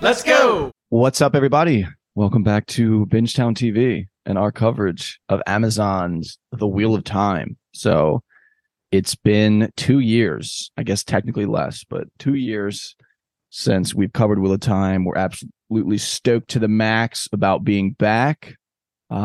Let's go! What's up, everybody? Welcome back to Bingetown TV and our coverage of Amazon's The Wheel of Time. So it's been 2 years, I guess technically less, but 2 years since we've covered Wheel of Time. We're absolutely stoked to the max about being back.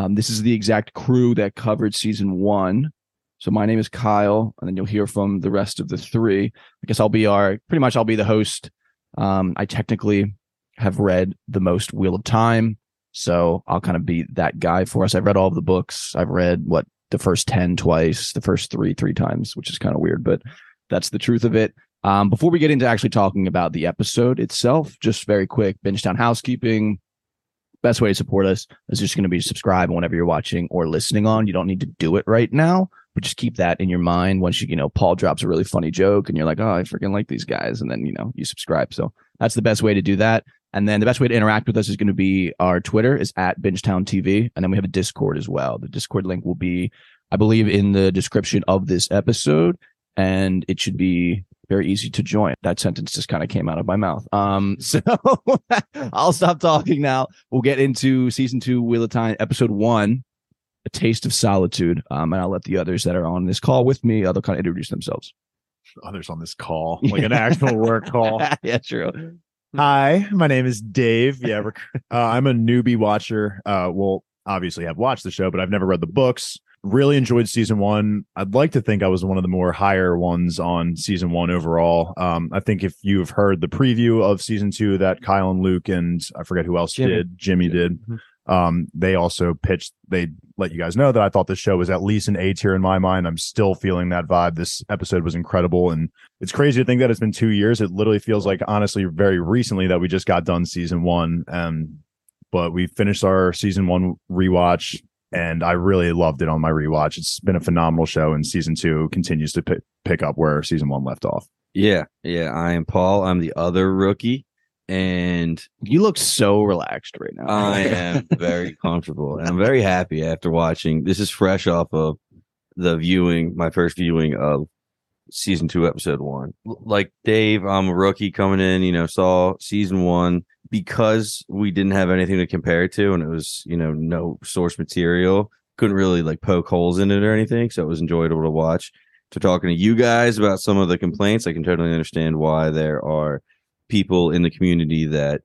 This is the exact crew that covered season one. So my name is Kyle, and then you'll hear from the rest of the three. I guess I'll be the host. I technically have read the most Wheel of Time, so I'll kind of be that guy for us. I've read all of the books. I've read the first 10 twice, the first three times, which is kind of weird, but that's the truth of it. Before we get into actually talking about the episode itself, just very quick Bingetown housekeeping. Best way to support us is just going to be to subscribe whenever you're watching or listening on. You don't need to do it right now, but just keep that in your mind. Once Paul drops a really funny joke and you're like, oh, I freaking like these guys. And then, you subscribe. So that's the best way to do that. And then the best way to interact with us is going to be our Twitter is at Bingetown TV. And then we have a Discord as well. The Discord link will be, I believe, in the description of this episode. And it should be very easy to join. That sentence just kind of came out of my mouth. So I'll stop talking now. We'll get into season 2, Wheel of Time, episode 1. A Taste of Solitude, and I'll let the others that are on this call with me, they'll kind of introduce themselves. Others on this call, like an actual work call. Yeah, true. Hi, my name is Dave. Yeah, I'm a newbie watcher. Well, obviously have watched the show, but I've never read the books. Really enjoyed season 1. I'd like to think I was one of the more higher ones on season 1 overall. I think if you've heard the preview of season 2 that Kyle and Luke and I forget who else Jimmy did. Mm-hmm. They also pitched, they let you guys know that I thought the show was at least an A tier in my mind. I'm still feeling that vibe. This episode was incredible. And it's crazy to think that it's been 2 years. It literally feels like, honestly, very recently that we just got done season 1. But we finished our season 1 rewatch and I really loved it on my rewatch. It's been a phenomenal show. And season 2 continues to pick up where season 1 left off. Yeah. I am Paul. I'm the other rookie. And you look so relaxed right now. I am very comfortable and I'm very happy after watching. This is fresh off of my first viewing of season 2, episode 1. Like Dave, I'm a rookie coming in, saw season 1 because we didn't have anything to compare it to. And it was, no source material. Couldn't really poke holes in it or anything. So it was enjoyable to watch. So talking to you guys about some of the complaints, I can totally understand why there are people in the community that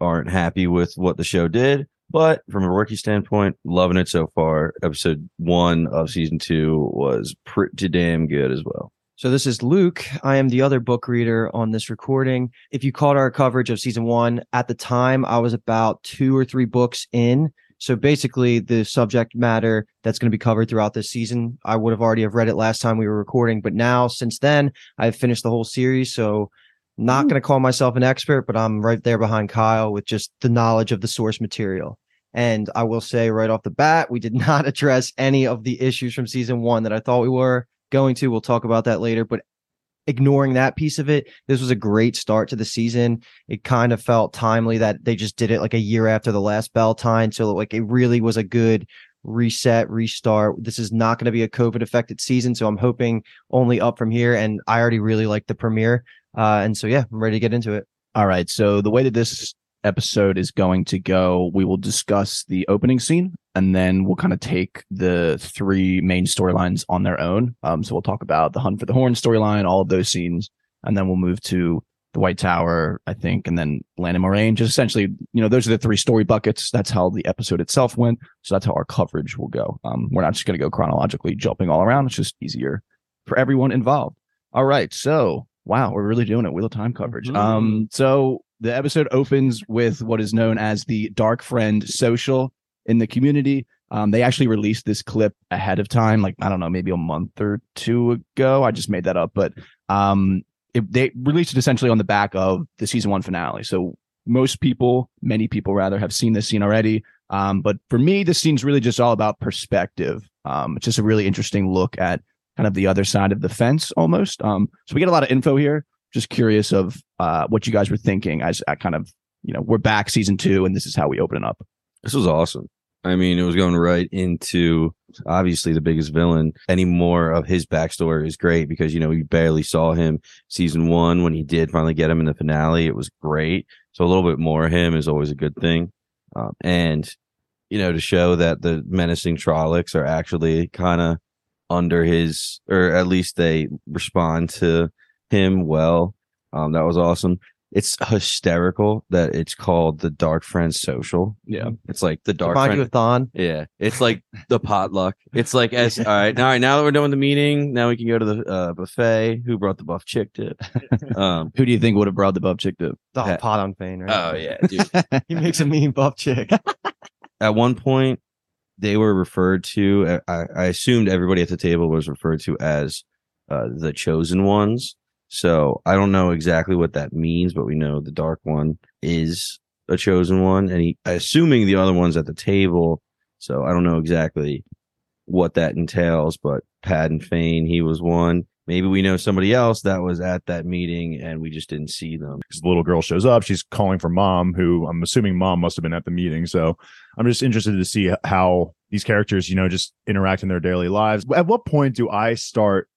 aren't happy with what the show did, but from a rookie standpoint, loving it so far. Episode 1 of season 2 was pretty damn good as well. So this is Luke. I am the other book reader on this recording. If you caught our coverage of season 1 at the time, I was about 2 or 3 books in. So basically the subject matter that's going to be covered throughout this season, I would have already read it last time we were recording, but now since then I've finished the whole series. So not going to call myself an expert, but I'm right there behind Kyle with just the knowledge of the source material. And I will say right off the bat, we did not address any of the issues from season 1 that I thought we were going to. We'll talk about that later, but ignoring that piece of it, this was a great start to the season. It kind of felt timely that they just did it a year after the last Beltane. So it really was a good reset, restart. This is not going to be a COVID affected season. So I'm hoping only up from here. And I already really like the premiere. And so, yeah, I'm ready to get into it. All right. So the way that this episode is going to go, we will discuss the opening scene and then we'll kind of take the three main storylines on their own. So we'll talk about the Hunt for the Horn storyline, all of those scenes, and then we'll move to the White Tower, I think, and then Lan and Moiraine. Just essentially, those are the three story buckets. That's how the episode itself went. So that's how our coverage will go. We're not just going to go chronologically jumping all around. It's just easier for everyone involved. All right. So. Wow, we're really doing it. Wheel of Time coverage. Mm-hmm. So the episode opens with what is known as the Dark Friend Social in the community. They actually released this clip ahead of time, maybe a month or 2 ago. I just made that up. But they released it essentially on the back of the season one finale. So many people have seen this scene already. But for me, this scene's really just all about perspective. It's just a really interesting look at kind of the other side of the fence almost. So we get a lot of info here. Just curious of what you guys were thinking as I kind of, you know, we're back season two and this is how we open it up. This was awesome. I mean, it was going right into obviously the biggest villain. Any more of his backstory is great because, you know, we barely saw him season one. When he did finally get him in the finale, it was great. So a little bit more of him is always a good thing. And, you know, to show that the menacing Trollocs are actually kind of under his, or at least they respond to him well. That was awesome. It's hysterical that it's called the Dark Friend Social. Yeah. It's like the Dark Friend. Yeah. It's like the potluck. It's like, all right, now that we're doing the meeting, now we can go to the buffet. Who brought the buff chick dip? Who do you think would have brought the buff chick dip? Oh, Padan Fain, right? Oh, yeah, dude. He makes a mean buff chick. At one point, they were referred to, I assumed everybody at the table was referred to as the Chosen Ones. So I don't know exactly what that means, but we know the Dark One is a chosen one, and he, assuming the other one's at the table. So I don't know exactly what that entails, but Padan Fain, he was one. Maybe we know somebody else that was at that meeting and we just didn't see them. The little girl shows up. She's calling for mom, who I'm assuming mom must have been at the meeting. So I'm just interested to see how these characters, you know, just interact in their daily lives. At what point do I start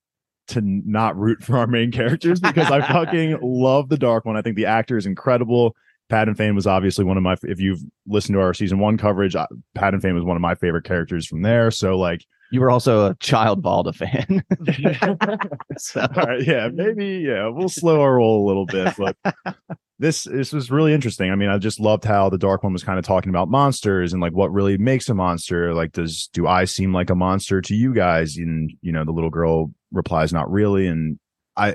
to not root for our main characters, because I fucking love the Dark One. I think the actor is incredible. Padan Fain was obviously one of my, if you've listened to our season one coverage, Padan Fain was one of my favorite characters from there. So like, you were also a child Balda fan. So. All right, yeah, maybe, yeah, we'll slow our roll a little bit. But this was really interesting. I mean, I just loved how the Dark One was kind of talking about monsters and like what really makes a monster. Like, do I seem like a monster to you guys? And, you know, the little girl replies, not really. And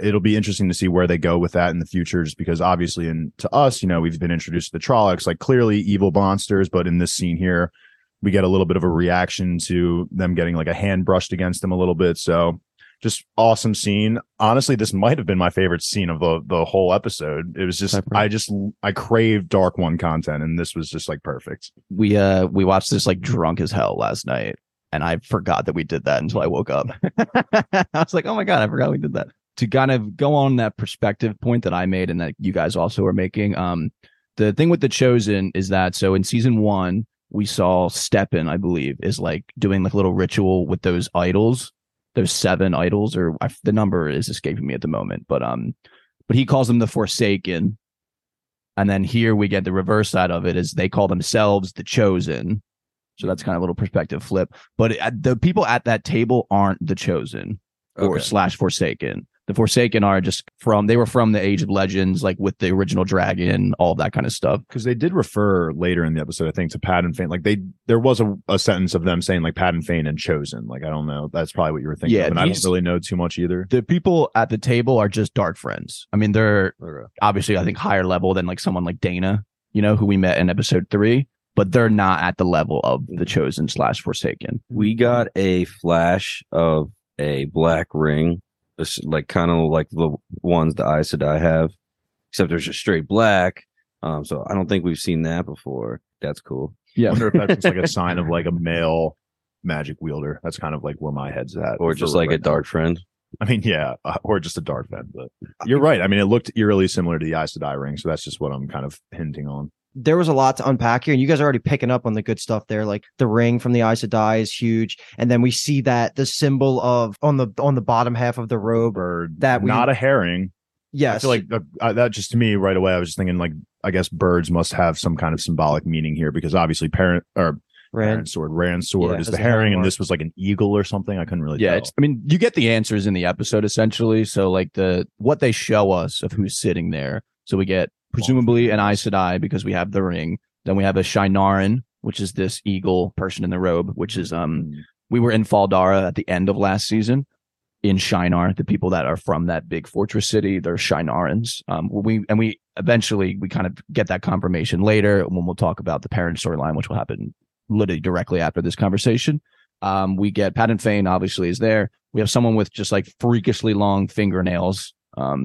it'll be interesting to see where they go with that in the future, just because obviously, and to us, you know, we've been introduced to the Trollocs, like clearly evil monsters. But in this scene here, we get a little bit of a reaction to them getting like a hand brushed against them a little bit. So just awesome scene. Honestly, this might have been my favorite scene of the whole episode. It was just, I craved Dark One content, and this was just like perfect. We watched this like drunk as hell last night, and I forgot that we did that until I woke up. I was like, oh my God, I forgot we did that. To kind of go on that perspective point that I made and that you guys also are making. The thing with the Chosen is that, so in season one, we saw Steppen, I believe, is like doing like a little ritual with those idols, those 7 idols, or the number is escaping me at the moment. But he calls them the Forsaken. And then here we get the reverse side of it is they call themselves the Chosen. So that's kind of a little perspective flip. But the people at that table aren't the Chosen or Forsaken. The Forsaken are just from the Age of Legends, like with the original dragon, all that kind of stuff. Because they did refer later in the episode, I think, to Padan Fain. Like there was a sentence of them saying like Padan Fain and Chosen. Like, I don't know. That's probably what you were thinking. Yeah, of, and I don't really know too much either. The people at the table are just Dark Friends. I mean, they're obviously, I think, higher level than like someone like Dana, you know, who we met in episode 3. But they're not at the level of the Chosen / Forsaken. We got a flash of a black ring. It's like kind of like the ones the Aes Sedai have, except there's just straight black. So I don't think we've seen that before. That's cool. Yeah, I wonder if that's just like a sign of like a male magic wielder. That's kind of like where my head's at. Or just like right a now. Dark friend. I mean, yeah, or just a dark friend. But you're right. I mean, it looked eerily similar to the Aes Sedai ring. So that's just what I'm kind of hinting on. There was a lot to unpack here, and you guys are already picking up on the good stuff there. Like the ring from the Aes Sedai is huge, and then we see that the symbol of on the bottom half of the robe, or that not a herring. Yes, I feel like that just to me right away. I was just thinking like I guess birds must have some kind of symbolic meaning here because obviously Rand's sword is the herring, and this was like an eagle or something. I couldn't really tell. I mean, you get the answers in the episode essentially. So like what they show us of who's sitting there. So we get. Presumably an Aes Sedai because we have the ring. Then we have a Shienarin, which is this eagle person in the robe, which is we were in Faldara at the end of last season in Shinar. The people that are from that big fortress city, they're Shinarans. We eventually kind of get that confirmation later when we'll talk about the Perrin storyline, which will happen literally directly after this conversation. We get Padan Fain obviously is there. We have someone with just like freakishly long fingernails.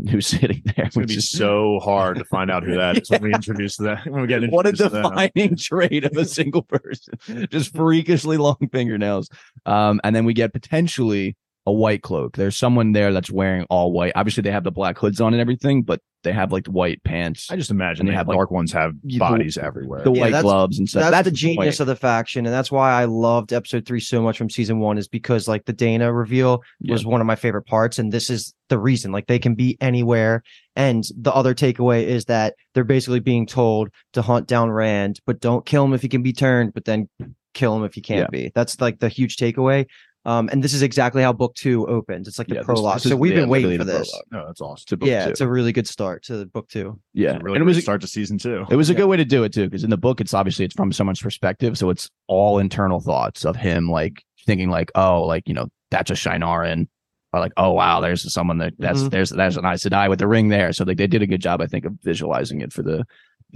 who's sitting there. It's going to be so hard to find out who that is when we introduce that. When we get introduced, what a defining trait of a single person. Just freakishly long fingernails. And then we get potentially a white cloak. There's someone there that's wearing all white. Obviously, they have the black hoods on and everything, but they have like the white pants. I just imagine they have dark ones have bodies everywhere. The white gloves and stuff. That's the genius of the faction. And that's why I loved episode 3 so much from season 1, is because like the Dana reveal was one of my favorite parts. And this is the reason, like they can be anywhere. And the other takeaway is that they're basically being told to hunt down Rand, but don't kill him if he can be turned, but then kill him if he can't be. That's like the huge takeaway. And this is exactly how book 2 opens. It's like the prologue. So we've been waiting for this. No, that's awesome. Yeah, it's a really good start to book 2. Yeah, really good start to season 2. It was a good way to do it too, because in the book, it's obviously it's from someone's perspective, so it's all internal thoughts of him, like thinking, like, oh, like you know, that's a Shienaran, or like, oh wow, there's someone that's an Aes Sedai with the ring there. So like they did a good job, I think, of visualizing it for the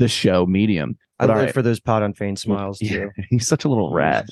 show medium. I live for those Padan Fain smiles, too. Yeah, he's such a little rat.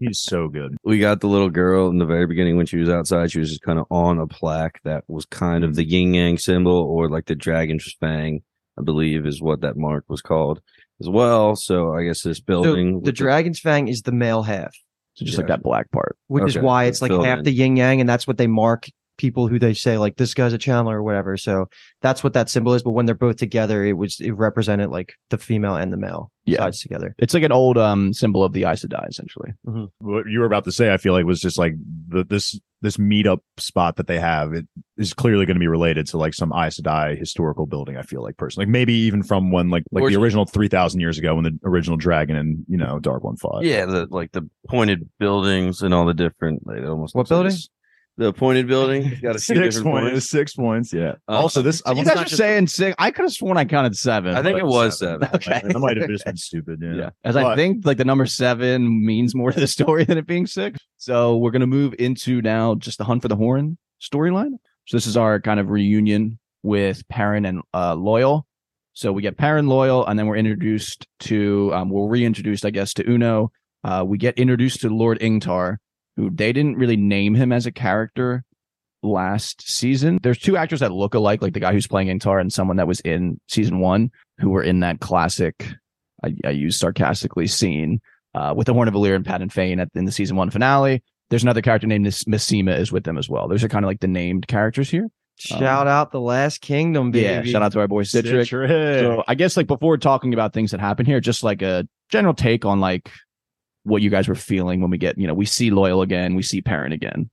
He's so good. We got the little girl in the very beginning when she was outside. She was just kind of on a plaque that was kind of the yin-yang symbol, or like the dragon's fang, I believe, is what that mark was called as well. So I guess this building... So the dragon's fang is the male half. So just like that black part. Which is why it's like half the yin-yang, and that's what they mark people who they say, like, this guy's a channeler or whatever. So that's what that symbol is. But when they're both together, it represented like the female and the male sides together. It's like an old symbol of the Aes Sedai, essentially. Mm-hmm. What you were about to say, I feel like, was just like this meetup spot that they have. It is clearly going to be related to like some Aes Sedai historical building. I feel like personally, like maybe even from when like the original 3,000 years ago when the original dragon and you know Dark One fought. Yeah, the pointed buildings and all the different like almost what buildings. The pointed building, you got a six points. 6 points, yeah. Also, this I was not saying 6. I could have sworn I counted 7. I think it was 7. Okay, I might have just been stupid. Yeah. As I think, like the number 7 means more to the story than it being 6. So we're gonna move into now just the Hunt for the Horn storyline. So this is our kind of reunion with Perrin and Loial. So we get Perrin, Loial, and then we're introduced to, we're reintroduced, I guess, to Uno. We get introduced to Lord Ingtar, who they didn't really name him as a character last season. There's 2 actors that look alike, like the guy who's playing Ingtar and someone that was in season 1, who were in that classic, I use sarcastically, scene with the Horn of Valyr and Padan Fain in the season 1 finale. There's another character named Missima is with them as well. Those are kind of like the named characters here. Shout out The Last Kingdom, baby. Yeah, shout out to our boy Citric. So I guess like before talking about things that happen here, just like a general take on like what you guys were feeling when we get, you know, we see Loial again, we see Perrin again.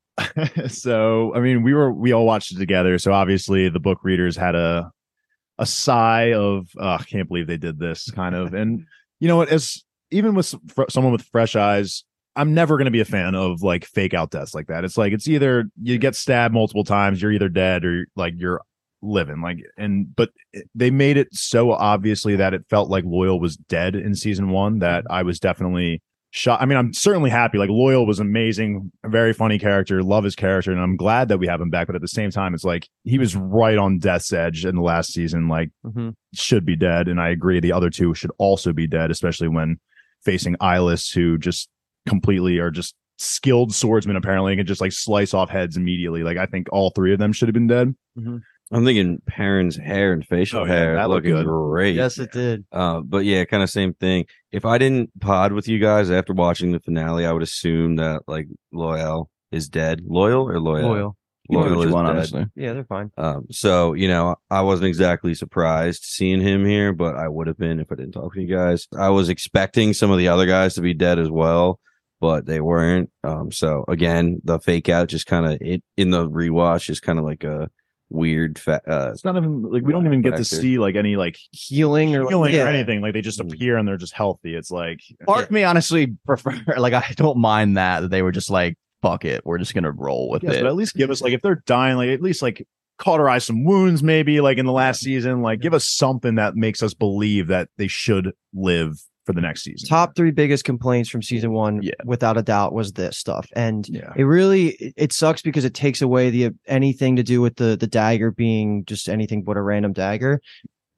So, I mean, we all watched it together. So obviously the book readers had a sigh of, I can't believe they did this kind of. And you know what, as even with someone with fresh eyes, I'm never going to be a fan of like fake out deaths like that. It's like, it's either you get stabbed multiple times, you're either dead or like you're living like, and but they made it so obviously that it felt like Loial was dead in season 1 that I was definitely shot. I mean, I'm certainly happy. Like Loial was amazing, a very funny character, love his character, and I'm glad that we have him back. But at the same time, it's like he was right on death's edge in the last season. Like should be dead, and I agree. The other 2 should also be dead, especially when facing Elyas, who just completely are just skilled swordsmen. Apparently, and can just like slice off heads immediately. Like I think all 3 of them should have been dead. Mm-hmm. I'm thinking Perrin's hair and facial hair. That looked great. Yes, it did. But yeah, kind of same thing. If I didn't pod with you guys after watching the finale, I would assume that like Loial is dead. Loial or Loial? Loial is dead. Honestly. Yeah, they're fine. So, you know, I wasn't exactly surprised seeing him here, but I would have been if I didn't talk to you guys. I was expecting some of the other guys to be dead as well, but they weren't. So again, the fake out just kind of in the rewatch is kind of like a weird it's not even like we don't even get to see like any like healing or anything. Like they just appear and they're just healthy. It's like Mark me honestly prefer, like I don't mind that they were just like fuck it, we're just gonna roll with it. But at least give us like if they're dying, like at least like cauterize some wounds maybe like in the last season. Like give us something that makes us believe that they should live for the next season. Top 3 biggest complaints from season 1 without a doubt was this stuff. And it really, it sucks because it takes away the anything to do with the dagger being just anything but a random dagger.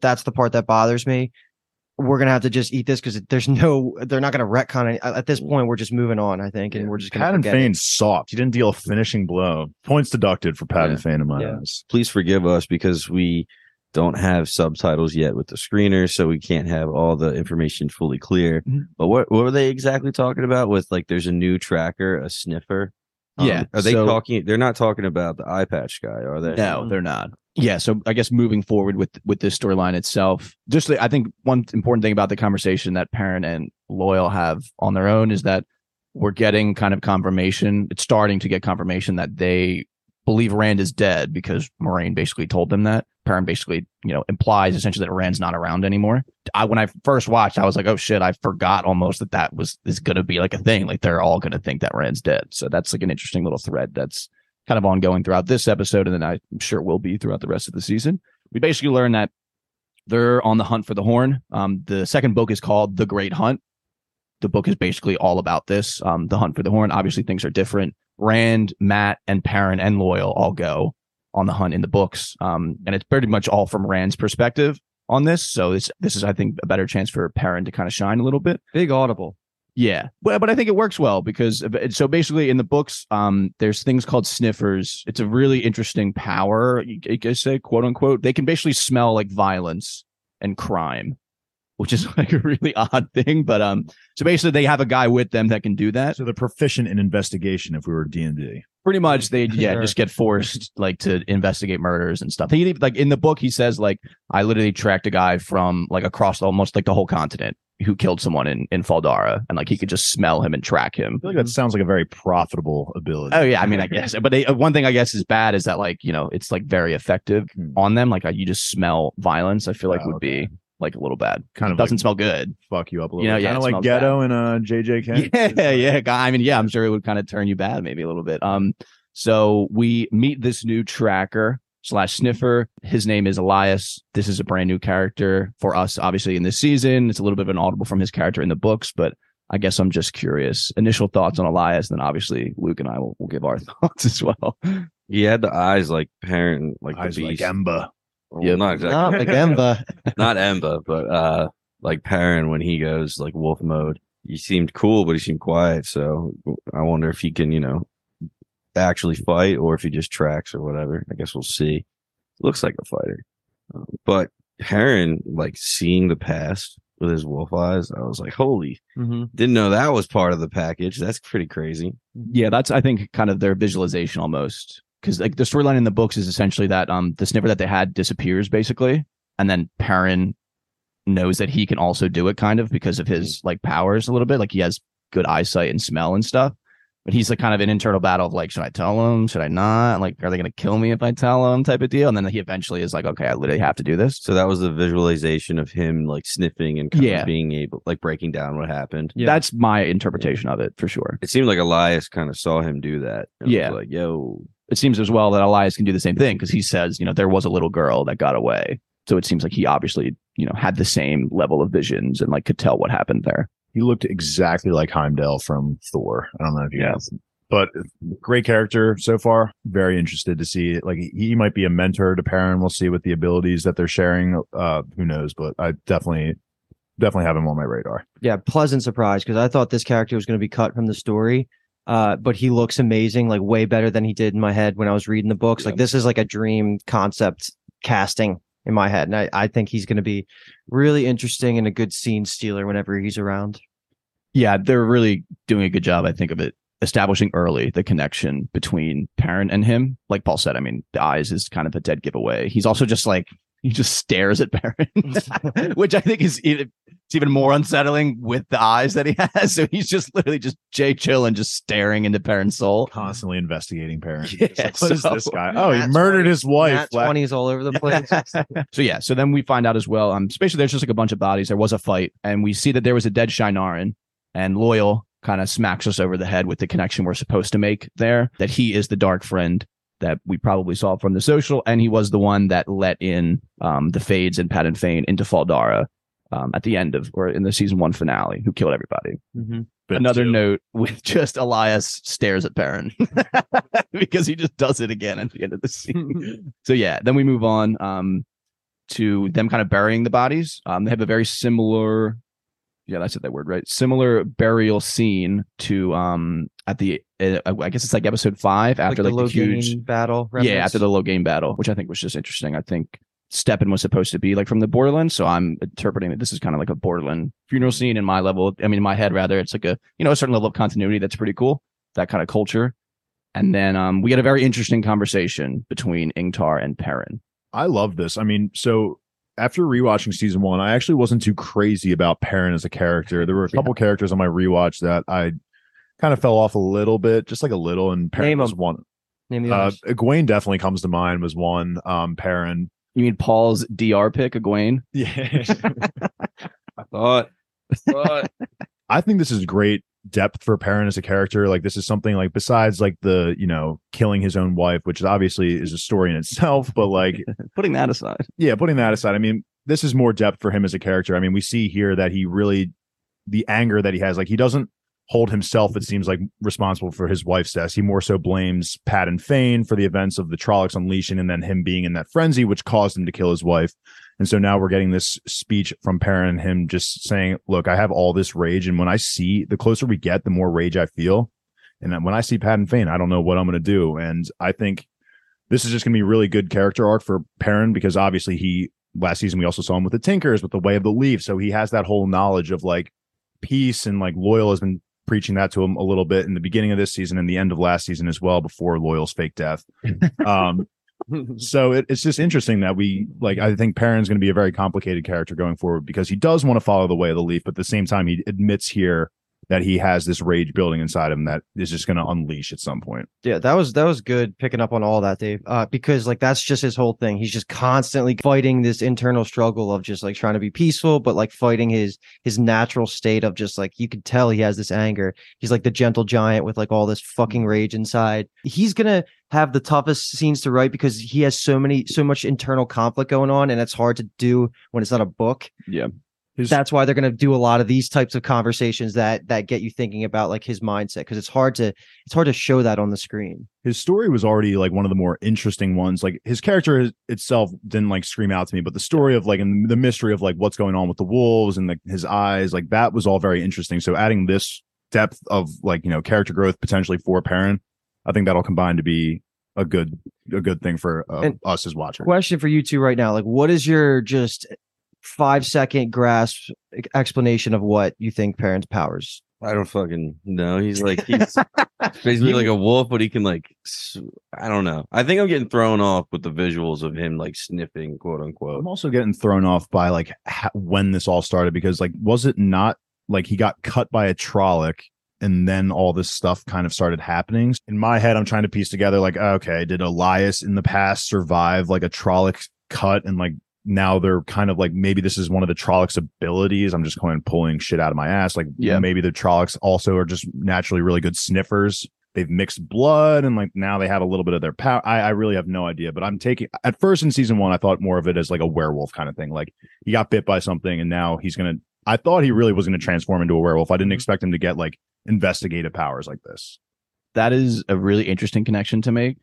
That's the part that bothers me. we're going to have to just eat this because there's no, they're not going to retcon it. At this point, we're just moving on, I think, and we're just going to forget. Padan Fain soft. He didn't deal a finishing blow. Points deducted for Padan Fain in my eyes. Please forgive us because we don't have subtitles yet with the screener, so we can't have all the information fully clear. Mm-hmm. But what were they exactly talking about with, like, there's a new tracker, a sniffer? Are they talking? They're not talking about the eye patch guy, are they? No, they're not. Yeah. So I guess moving forward with this storyline itself, just I think one important thing about the conversation that Perrin and Loial have on their own is that we're getting kind of confirmation. It's starting to get confirmation that they believe Rand is dead because Moiraine basically told them that. Perrin basically, implies essentially that Rand's not around anymore. When I first watched, I was like, oh shit, I forgot almost that is going to be like a thing. Like they're all going to think that Rand's dead. So that's like an interesting little thread that's kind of ongoing throughout this episode. And then I'm sure will be throughout the rest of the season. We basically learn that they're on the hunt for the horn. The second book is called The Great Hunt. The book is basically all about this. The hunt for the horn. Obviously things are different. Rand, Mat, and Perrin and Loial all go on the hunt in the books, and it's pretty much all from Rand's perspective on this. So this is, I think, a better chance for Perrin to kind of shine a little bit. Big audible, yeah. But I think it works well because so basically in the books, there's things called sniffers. It's a really interesting power, you guys say, quote unquote. They can basically smell like violence and crime, which is like a really odd thing. But so basically they have a guy with them that can do that. So they're proficient in investigation. If we were D&D. Pretty much, they just get forced like to investigate murders and stuff. He like in the book, he says like I literally tracked a guy from like across almost like the whole continent who killed someone in Faldara, and like he could just smell him and track him. I feel like that sounds like a very profitable ability. Oh yeah, I mean I guess, but one thing I guess is bad is that like it's like very effective on them. Like you just smell violence. I feel like would be like a little bad. Kind of doesn't smell good. Fuck you up a little. Bit. Kind of like Ghetto bad. And JJK. I'm sure it would kind of turn you bad, maybe a little bit. So we meet this new tracker / sniffer. His name is Elyas. This is a brand new character for us, obviously in this season. It's a little bit of an audible from his character in the books, but I guess I'm just curious. Initial thoughts on Elyas, and then obviously Luke and I will give our thoughts as well. He had the eyes like Perrin, like eyes the beast. Like Ember. Well, yeah, not exactly. Not like Ember. Not Ember, but like Perrin when he goes like wolf mode. He seemed cool, but he seemed quiet. So I wonder if he can, actually fight or if he just tracks or whatever. I guess we'll see. Looks like a fighter. But Perrin, like seeing the past with his wolf eyes, I was like, holy, didn't know that was part of the package. That's pretty crazy. Yeah, that's, I think, kind of their visualization almost. Because like the storyline in the books is essentially that the sniffer that they had disappears basically, and then Perrin knows that he can also do it kind of because of his like powers a little bit. Like he has good eyesight and smell and stuff, but he's like kind of an internal battle of like, should I tell him? Should I not? Like, are they going to kill me if I tell him? Type of deal. And then he eventually is like, okay, I literally have to do this. So that was the visualization of him like sniffing and kind of being able like breaking down what happened. Yeah. That's my interpretation of it for sure. It seemed like Elyas kind of saw him do that. And was like, yo. It seems as well that Elyas can do the same thing because he says, there was a little girl that got away. So it seems like he obviously, had the same level of visions and like could tell what happened there. He looked exactly like Heimdall from Thor. I don't know if you guys, but great character so far. Very interested to see it. Like he might be a mentor to Perrin. We'll see with the abilities that they're sharing. Who knows? But I definitely have him on my radar. Yeah, pleasant surprise because I thought this character was going to be cut from the story. But he looks amazing, like way better than he did in my head when I was reading the books. Yeah. Like this is like a dream concept casting in my head. And I think he's going to be really interesting and a good scene stealer whenever he's around. Yeah, they're really doing a good job, I think, of it. Establishing early the connection between Perrin and him. Like Paul said, I mean, the eyes is kind of a dead giveaway. He's also just like, he just stares at Perrin, which I think is even more unsettling with the eyes that he has. So he's just literally just Jay Chill and just staring into Perrin's soul. Constantly investigating Perrin. Yeah, so, what is this guy? Oh, he murdered his wife. Nat 20s all over the place. So then we find out as well, especially there's just like a bunch of bodies. There was a fight and we see that there was a dead Shienarin, and Loial kind of smacks us over the head with the connection we're supposed to make there, that he is the dark friend that we probably saw from the social, and he was the one that let in the Fades and Padan Fain into Faldara at the end of, or in the season one finale, who killed everybody. Another note with just Elyas stares at Perrin because he just does it again at the end of the scene. So then we move on. to them kind of burying the bodies. They have a very similar, yeah, I said that word right, similar burial scene to at the I guess it's like episode 5 after like the huge battle. Remnants. Yeah, after the Logain battle, which I think was just interesting. I think Steppen was supposed to be like from the Borderlands, so I'm interpreting that this is kind of like a Borderland funeral scene in my level. I mean, in my head rather, it's like a, you know, a certain level of continuity that's pretty cool. That kind of culture. And then we had a very interesting conversation between Ingtar and Perrin. I love this. I mean, so after rewatching season 1, I actually wasn't too crazy about Perrin as a character. There were a couple characters on my rewatch that I kind of fell off a little bit, just like a little. And Perrin was one. Name Egwene definitely comes to mind was one. Perrin. You mean Paul's DR pick, Egwene? Yeah. I thought. I think this is great depth for Perrin as a character. Like, this is something like, besides like the, you know, killing his own wife, which obviously is a story in itself, but like putting that aside, I mean, this is more depth for him as a character. I mean, we see here that he really, the anger that he has, like, he doesn't hold himself, it seems like, responsible for his wife's death. He more so blames Padan Fain for the events of the Trollocs unleashing and then him being in that frenzy, which caused him to kill his wife. And so now we're getting this speech from Perrin, him just saying, look, I have all this rage, and when I see, the closer we get, the more rage I feel. And then when I see Padan Fain, I don't know what I'm going to do. And I think this is just going to be a really good character arc for Perrin, because obviously he, last season, we also saw him with the Tinkers, with the Way of the Leaf. So he has that whole knowledge of like peace, and like Loial has been preaching that to him a little bit in the beginning of this season and the end of last season as well, before Loial's fake death. So it's just interesting that we, like, I think Perrin's going to be a very complicated character going forward, because he does want to follow the Way of the Leaf, but at the same time, he admits here that he has this rage building inside him that is just going to unleash at some point. Yeah, that was good picking up on all that, Dave, because like that's just his whole thing. He's just constantly fighting this internal struggle of just like trying to be peaceful, but like fighting his natural state of just like, you can tell he has this anger. He's like the gentle giant with like all this fucking rage inside. He's going to have the toughest scenes to write because he has so much internal conflict going on, and it's hard to do when it's not a book. Yeah. That's why they're going to do a lot of these types of conversations that get you thinking about like his mindset, because it's hard to show that on the screen. His story was already like one of the more interesting ones. Like, his character itself didn't like scream out to me, but the story of like, and the mystery of like what's going on with the wolves and like his eyes, like that was all very interesting. So adding this depth of like, you know, character growth potentially for Perrin, I think that'll combine to be a good thing for us as watchers. Question for you two right now, like, what is your just 5-second grasp explanation of what you think Perrin's powers? I don't fucking know. He's like, he's basically like a wolf, but he can like, I don't know. I think I'm getting thrown off with the visuals of him like sniffing, quote unquote. I'm also getting thrown off by like when this all started, because like, was it not like he got cut by a Trolloc and then all this stuff kind of started happening? In my head, I'm trying to piece together like, okay, did Elyas in the past survive like a Trolloc cut, and like now they're kind of like, maybe this is one of the Trollocs' abilities. I'm just kind of pulling shit out of my ass. Like, yeah, maybe the Trollocs also are just naturally really good sniffers. They've mixed blood, and like now they have a little bit of their power. I really have no idea, but I'm taking, at first in season 1, I thought more of it as like a werewolf kind of thing. Like, he got bit by something, and now he's going to, I thought he really was going to transform into a werewolf. I didn't expect him to get like investigative powers like this. That is a really interesting connection to make.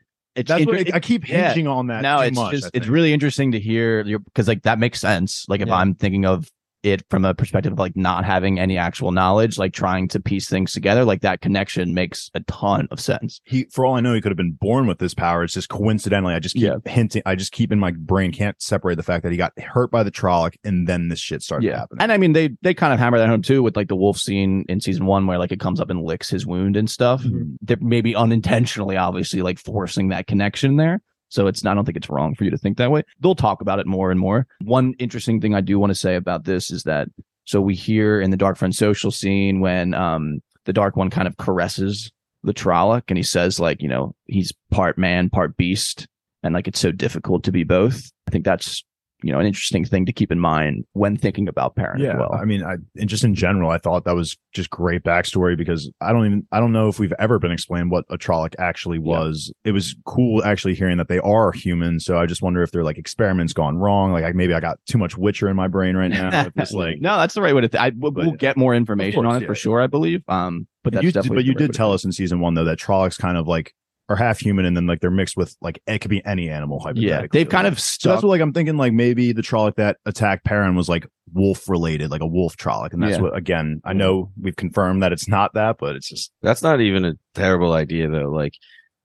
I keep hinging on that. No, it's much, just, it's really interesting to hear, because like that makes sense. Like, if I'm thinking of it from a perspective of like not having any actual knowledge, like trying to piece things together, like that connection makes a ton of sense. He, for all I know, he could have been born with this power. It's just coincidentally, I just keep hinting. I just keep in my brain, can't separate the fact that he got hurt by the Trolloc and then this shit started happening. And I mean, they kind of hammer that home too with like the wolf scene in season 1 where like it comes up and licks his wound and stuff. Mm-hmm. They're maybe unintentionally, obviously, like forcing that connection there. So it's not, I don't think it's wrong for you to think that way. They'll talk about it more and more. One interesting thing I do want to say about this is that, so we hear in the Dark Friend Social scene when the Dark One kind of caresses the Trolloc, and he says like, you know, he's part man, part beast, and like it's so difficult to be both. I think that's, you know, an interesting thing to keep in mind when thinking about Perrin as well. I mean, and just in general, I thought that was just great backstory, because I don't know if we've ever been explained what a Trolloc actually was. It was cool actually hearing that they are human. So I just wonder if they're like experiments gone wrong. Like, maybe I got too much Witcher in my brain right now. It's like, no, that's the right way to think. We'll get more information on it for sure, I believe. But that's definitely. But you did tell us in season 1 though that Trollocs kind of like are half human, and then like they're mixed with like it could be any animal hypothetically. Yeah, they've kind of stuck. So that's what, like, I'm thinking, like maybe the Trolloc that attacked Perrin was like wolf related, like a wolf Trolloc, and that's what, again, I know we've confirmed that it's not that, but it's just, that's not even a terrible idea though. Like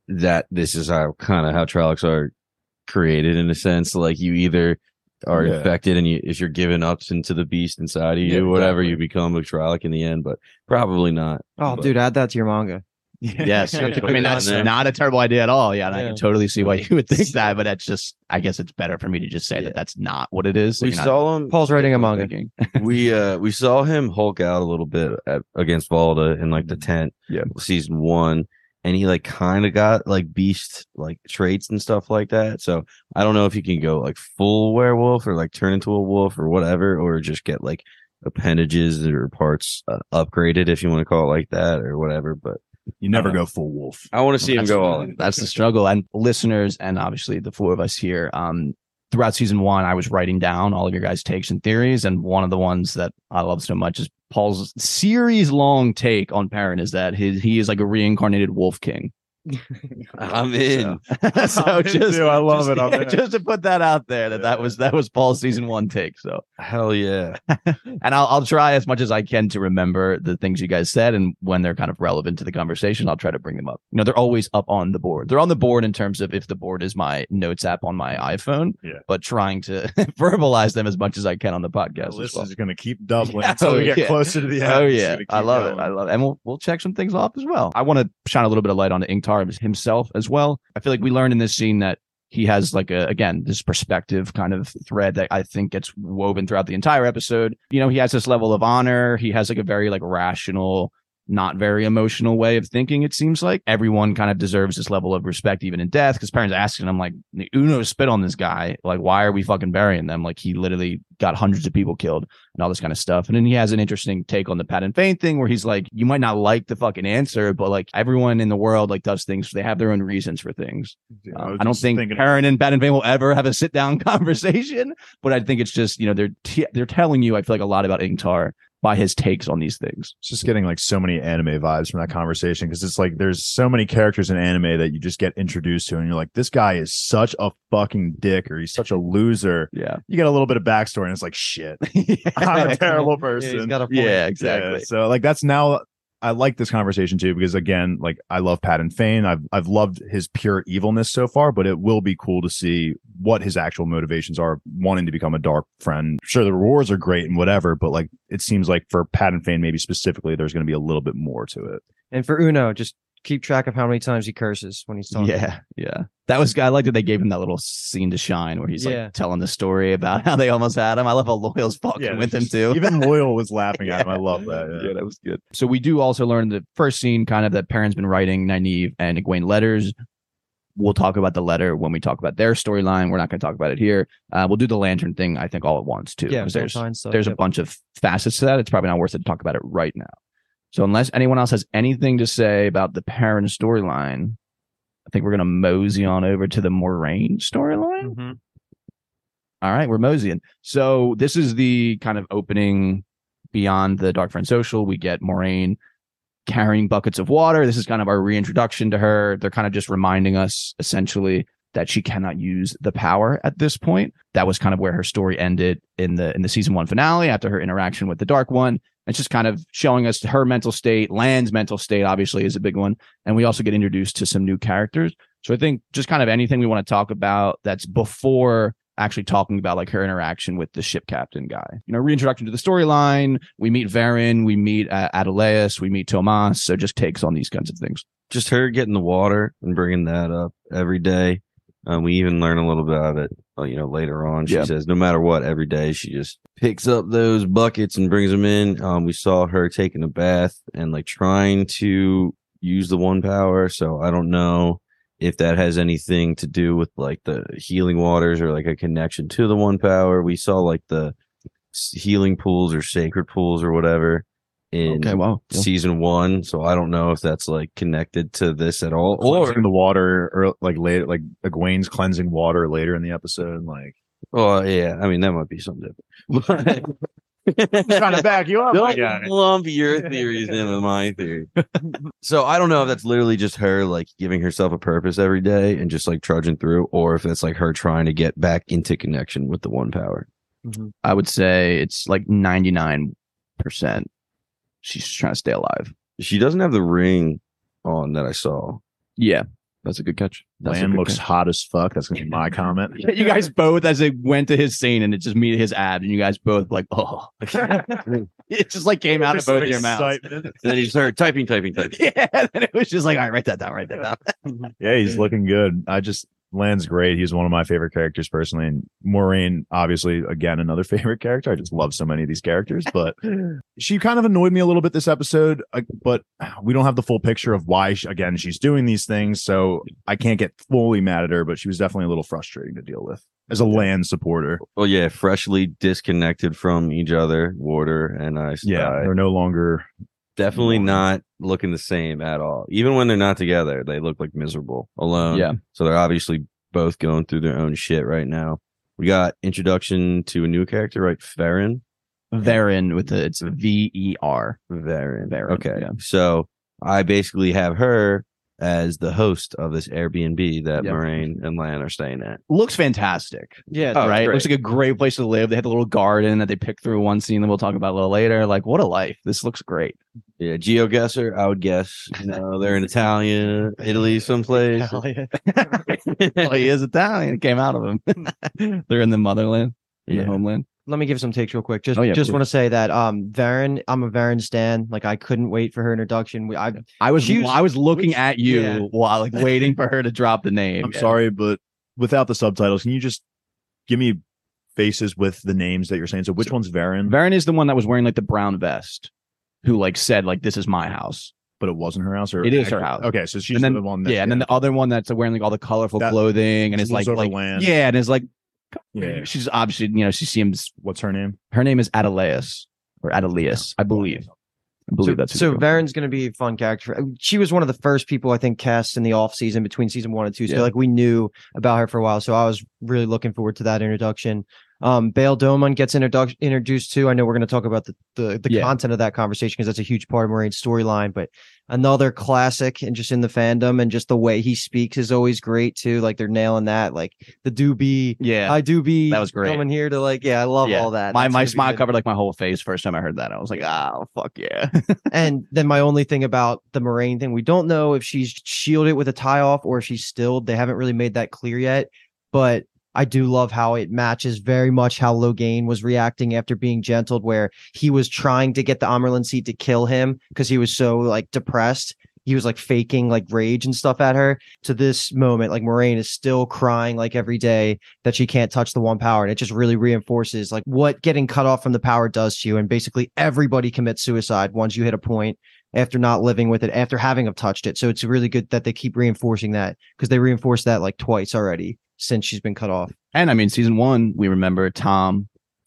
that, this is how kind of how Trollocs are created in a sense. Like you either are infected, and you, if you're given up into the beast inside of you, whatever, you become a Trolloc in the end, but probably not. Oh, but, dude, add that to your manga. Yes, I mean that's not a terrible idea at all. Yeah, and I can totally see why you would think that, but that's just, I guess it's better for me to just say that that's not what it is. We saw him. Paul's writing a manga. We saw him Hulk out a little bit against Valda in like the tent, season 1. And he like kind of got like beast like traits and stuff like that. So I don't know if you can go like full werewolf or like turn into a wolf or whatever, or just get like appendages or parts upgraded, if you want to call it like that, or whatever. But you never go full wolf. I want to see him go all in. That's the struggle. And listeners, and obviously the four of us here, throughout season 1, I was writing down all of your guys' takes and theories. And one of the ones that I love so much is Paul's series-long take on Perrin is that he is like a reincarnated wolf king. I'm in. So I'm just, I love it. Just to put that out there, that was Paul's season 1 take. So hell yeah. And I'll try as much as I can to remember the things you guys said, and when they're kind of relevant to the conversation, I'll try to bring them up. You know, they're always up on the board. They're on the board in terms of if the board is my notes app on my iPhone, but trying to verbalize them as much as I can on the podcast. Well, this is going to keep doubling until we get closer to the end. Oh yeah, I love it. I love it. And we'll check some things off as well. I want to shine a little bit of light on Ingtar himself as well. I feel like we learned in this scene that he has like this perspective kind of thread that I think gets woven throughout the entire episode. You know, he has this level of honor. He has like a very like rational, not very emotional way of thinking. It seems like everyone kind of deserves this level of respect, even in death. Because Perrin's asking him like, Uno spit on this guy. Like, why are we fucking burying them? Like, he literally got hundreds of people killed and all this kind of stuff. And then he has an interesting take on the Padan Fain thing, where he's like, you might not like the fucking answer, but like everyone in the world like does things. So they have their own reasons for things. Dude, I don't think Perrin and Padan Fain will ever have a sit down conversation, but I think it's just, you know, they're telling you, I feel like, a lot about Ingtar by his takes on these things. It's just getting like so many anime vibes from that conversation, because it's like there's so many characters in anime that you just get introduced to and you're like, this guy is such a fucking dick, or he's such a loser. Yeah. You get a little bit of backstory and it's like, shit, I'm a terrible person. Yeah, he's got a point. Yeah, exactly. Yeah, so like that's, now I like this conversation too, because again, like I love Padan Fain. I've loved his pure evilness so far, but it will be cool to see what his actual motivations are wanting to become a dark friend. Sure, the rewards are great and whatever, but like it seems like for Padan Fain, maybe specifically, there's going to be a little bit more to it. And for Uno, just keep track of how many times he curses when he's talking. Yeah. That was, I like that they gave him that little scene to shine where he's like telling the story about how they almost had him. I love how Loyal's fucking with him too. Even Loial was laughing at him. I love that. Yeah, that was good. So we do also learn the first scene kind of that Perrin's been writing Nynaeve and Egwene letters. We'll talk about the letter when we talk about their storyline. We're not going to talk about it here. We'll do the lantern thing, I think, all at once too. Yeah, there's a bunch of facets to that. It's probably not worth it to talk about it right now. So unless anyone else has anything to say about the Perrin storyline, I think we're going to mosey on over to the Moiraine storyline. Mm-hmm. All right, we're moseying. So this is the kind of opening beyond the Dark Friend Social. We get Moiraine carrying buckets of water. This is kind of our reintroduction to her. They're kind of just reminding us essentially that she cannot use the power at this point. That was kind of where her story ended in the season 1 finale after her interaction with the Dark One. It's just kind of showing us her mental state. Lan's mental state, obviously, is a big one. And we also get introduced to some new characters. So I think just kind of anything we want to talk about that's before actually talking about like her interaction with the ship captain guy. You know, reintroduction to the storyline. We meet Verin. We meet Elyas. We meet Tomas. So just takes on these kinds of things. Just her getting the water and bringing that up every day. We even learn a little bit of it, you know, later on. She says no matter what, every day she just picks up those buckets and brings them in. We saw her taking a bath and like trying to use the One Power. So I don't know if that has anything to do with like the healing waters or like a connection to the One Power. We saw like the healing pools or sacred pools or whatever in season 1, so I don't know if that's like connected to this at all, or the water, or like later, like Egwene's cleansing water later in the episode. Like, I mean that might be something different. I'm trying to back you up. Don't lump your theories in with my theory. So I don't know if that's literally just her like giving herself a purpose every day and just like trudging through, or if that's like her trying to get back into connection with the One Power. Mm-hmm. I would say it's like 99%. She's just trying to stay alive. She doesn't have the ring on that I saw. Yeah. That's a good catch. Lan looks hot as fuck. That's going to be my comment. You guys both, as they went to his scene, and it's just me and his abs, and you guys both like, oh. It just like came out of both your mouths. And then you started typing. Yeah, and it was just like, all right, write that down. Yeah, he's looking good. Lan's great. He's one of my favorite characters personally. And Moiraine, obviously, again, another favorite character. I just love so many of these characters, but she kind of annoyed me a little bit this episode, but we don't have the full picture of why, again, she's doing these things. So I can't get fully mad at her, but she was definitely a little frustrating to deal with as a Lan supporter. Oh, yeah. Freshly disconnected from each other, Warder and Aes Sedai. Yeah, they're no longer... Definitely not looking the same at all. Even when they're not together, they look like miserable alone. Yeah. So they're obviously both going through their own shit right now. We got introduction to a new character, right? Verin with it's V-E-R. Verin. Okay. Yeah. So I basically have her as the host of this Airbnb that Moiraine and Lan are staying at. Looks fantastic. Yeah. Right? Great. Looks like a great place to live. They had the little garden that they picked through one scene that we'll talk about a little later. Like, what a life. This looks great. Yeah. Geo-guesser, I would guess. You know, they're in Italy someplace. Italian. Well, he is Italian. It came out of him. They're in the motherland, in the homeland. Let me give some takes real quick. Just want to say that Verin, I'm a Verin stan. Like, I couldn't wait for her introduction. I was looking at you while like waiting for her to drop the name. I'm sorry, but without the subtitles, can you just give me faces with the names that you're saying? So which one's Verin? Verin is the one that was wearing like the brown vest, who like said like, "This is my house." But it wasn't her house, or it is her house. Okay, so she's the one. That, and then the other one that's wearing like all the colorful clothing and is like yeah, and is like. Yeah, she's obviously, you know, she seems. What's her name? Her name is Adelayas, I believe. That's so. Verin's going to be a fun character. She was one of the first people I think cast in the off season between season 1 and 2. Yeah. So like we knew about her for a while. So I was really looking forward to that introduction. Bayle Domon gets introduced too. I know we're going to talk about the content of that conversation because that's a huge part of Moiraine's storyline. But another classic, and just in the fandom, and just the way he speaks is always great too. Like they're nailing that. Like the doobie. Yeah, I doobie. That was great. Coming here to like, I love all that. My smile covered like my whole face first time I heard that. I was like, fuck yeah. And then my only thing about the Moiraine thing, we don't know if she's shielded with a tie off or if she's stilled. They haven't really made that clear yet, but. I do love how it matches very much how Logain was reacting after being gentled, where he was trying to get the Amyrlin seed to kill him because he was so like depressed. He was like faking like rage and stuff at her. To this moment, like Moiraine is still crying like every day that she can't touch the One Power. And it just really reinforces like what getting cut off from the power does to you. And basically everybody commits suicide once you hit a point after not living with it, after having touched it. So it's really good that they keep reinforcing that, because they reinforced that like twice already since she's been cut off. And I mean, season 1, we remember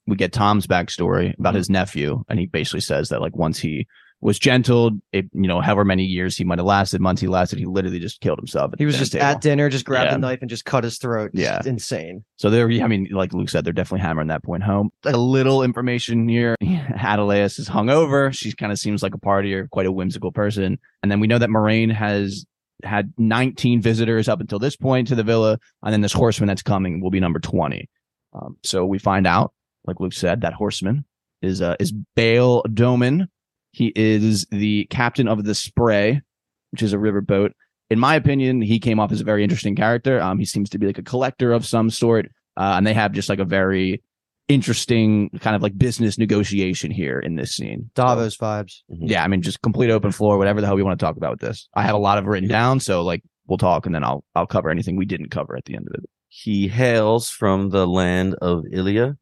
we get Tom's backstory about his nephew. And he basically says that like once he was gentled, it, you know, however many years he might have lasted, months he lasted, he literally just killed himself. He was just at dinner, just grabbed a knife and just cut his throat. Yeah. It's insane. So I mean, like Luke said, they're definitely hammering that point home. A little information here. Adelayas is hungover. She kind of seems like a partier, quite a whimsical person. And then we know that Moiraine has had 19 visitors up until this point to the villa, and then this horseman that's coming will be number 20. So we find out, like Luke said, that horseman is Bayle Domon. He is the captain of the Spray, which is a river boat. In my opinion, he came off as a very interesting character. He seems to be like a collector of some sort, and they have just like a very interesting kind of like business negotiation here in this scene. Davos vibes. Yeah, I mean, just complete open floor, whatever the hell we want to talk about with this. I have a lot of written down, so like we'll talk, and then I'll cover anything we didn't cover at the end of it. He hails from the land of Ilia.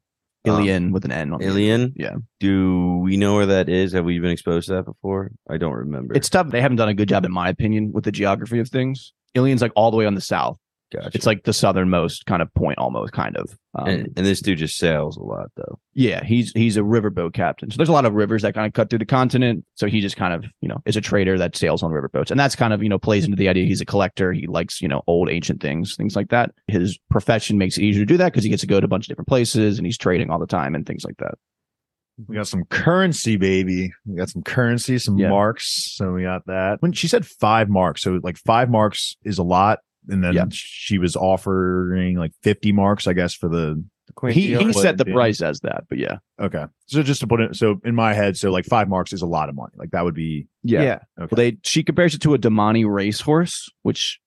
Ilian with an N on Ilian. Yeah. Do we know where that is? Have we been exposed to that before? I don't remember. It's tough. They haven't done a good job, in my opinion, with the geography of things. Ilian's like all the way on the south. Gotcha. It's like the southernmost kind of point, almost kind of. And this dude just sails a lot, though. Yeah, he's a riverboat captain. So there's a lot of rivers that kind of cut through the continent. So he just kind of, you know, is a trader that sails on riverboats, and that's kind of, you know, plays into the idea he's a collector. He likes, you know, old ancient things like that. His profession makes it easier to do that because he gets to go to a bunch of different places and he's trading all the time and things like that. We got some currency, baby. We got some currency, some marks. So we got that. When she said 5 marks, so like 5 marks is a lot. And then she was offering like 50 marks, I guess, for the Queen. He set the price as that, but yeah. Okay. So just to put it, so in my head, so like 5 marks is a lot of money. Like that would be. Yeah. Okay. Well, she compares it to a Domani racehorse, which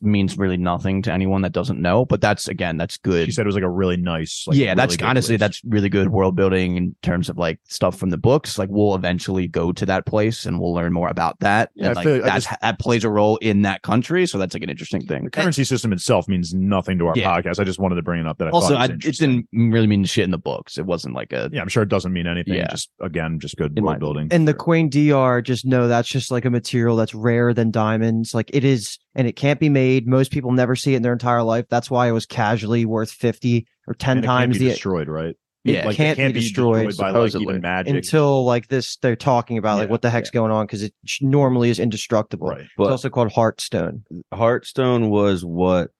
means really nothing to anyone that doesn't know, but that's good. She said it was like a really nice, like, really that's honestly place. That's really good world building in terms of like stuff from the books. Like we'll eventually go to that place and we'll learn more about that. Yeah, and, like, that plays a role in that country, so that's like an interesting thing. The currency system itself means nothing to our podcast. I just wanted to bring it up that I also thought it didn't really mean shit in the books. It wasn't like a I'm sure it doesn't mean anything. Yeah. Just again, just good world building. And the Queen DR, just know that's just like a material that's rarer than diamonds. Like it is. And it can't be made. Most people never see it in their entire life. That's why it was casually worth 50 or 10 and it times can't be destroyed, right? Yeah, like, it can't be destroyed by like even magic until like this. They're talking about like what the heck's going on because it normally is indestructible. Right. But it's also called Heartstone. Heartstone was what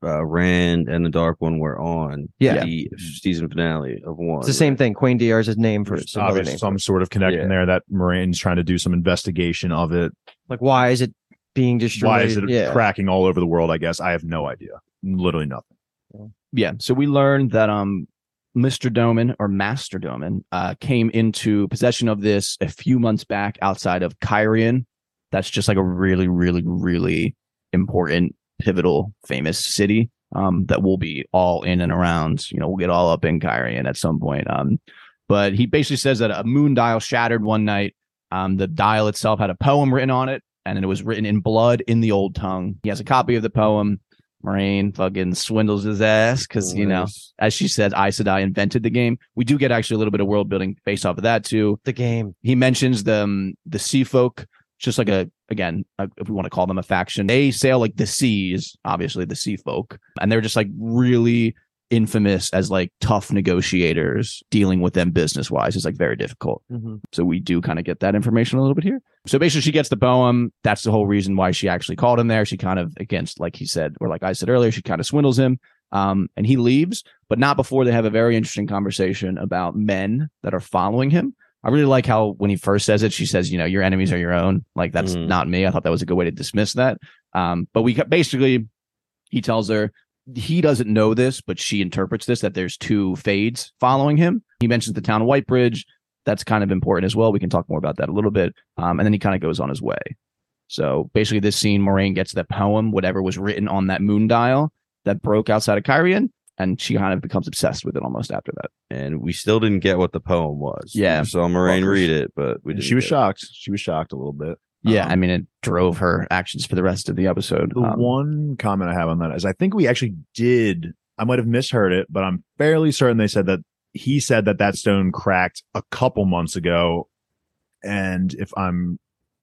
Rand and the Dark One were on. Yeah. The season finale of one. It's the same thing. Queen DR's his name for obviously some sort of connection there that Moraine's trying to do some investigation of it. Like why is it being destroyed? Why is it cracking all over the world? I guess I have no idea. Literally nothing. Yeah. So we learned that Mr. Domon or Master Domon came into possession of this a few months back outside of Kyrian. That's just like a really, really, really important, pivotal, famous city that we'll be all in and around. You know, we'll get all up in Kyrian at some point. But he basically says that a moon dial shattered one night. The dial itself had a poem written on it. And it was written in blood in the old tongue. He has a copy of the poem. Moiraine fucking swindles his ass because, you know, as she said, Aes Sedai invented the game. We do get actually a little bit of world building based off of that, too. The game. He mentions the sea folk, just like if we want to call them a faction. They sail like the seas, obviously the sea folk. And they're just like really infamous as like tough negotiators. Dealing with them business wise is like very difficult. Mm-hmm. So we do kind of get that information a little bit here. So basically she gets the poem. That's the whole reason why she actually called him there. She kind of like I said earlier, she kind of swindles him and he leaves, but not before they have a very interesting conversation about men that are following him. I really like how when he first says it, she says, you know, your enemies are your own. Like that's not me. I thought that was a good way to dismiss that. But we basically, he tells her, he doesn't know this, but she interprets this, that there's 2 Fades following him. He mentions the town of Whitebridge. That's kind of important as well. We can talk more about that a little bit. And then he kind of goes on his way. So basically this scene, Moiraine gets the poem, whatever was written on that moon dial that broke outside of Kyrian. And she kind of becomes obsessed with it almost after that. And we still didn't get what the poem was. Yeah. We saw Moiraine read it, but she was shocked. She was shocked a little bit. Yeah, I mean, it drove her actions for the rest of the episode. The one comment I have on that is I think we actually did. I might have misheard it, but I'm fairly certain they said that he said that stone cracked a couple months ago. And if I'm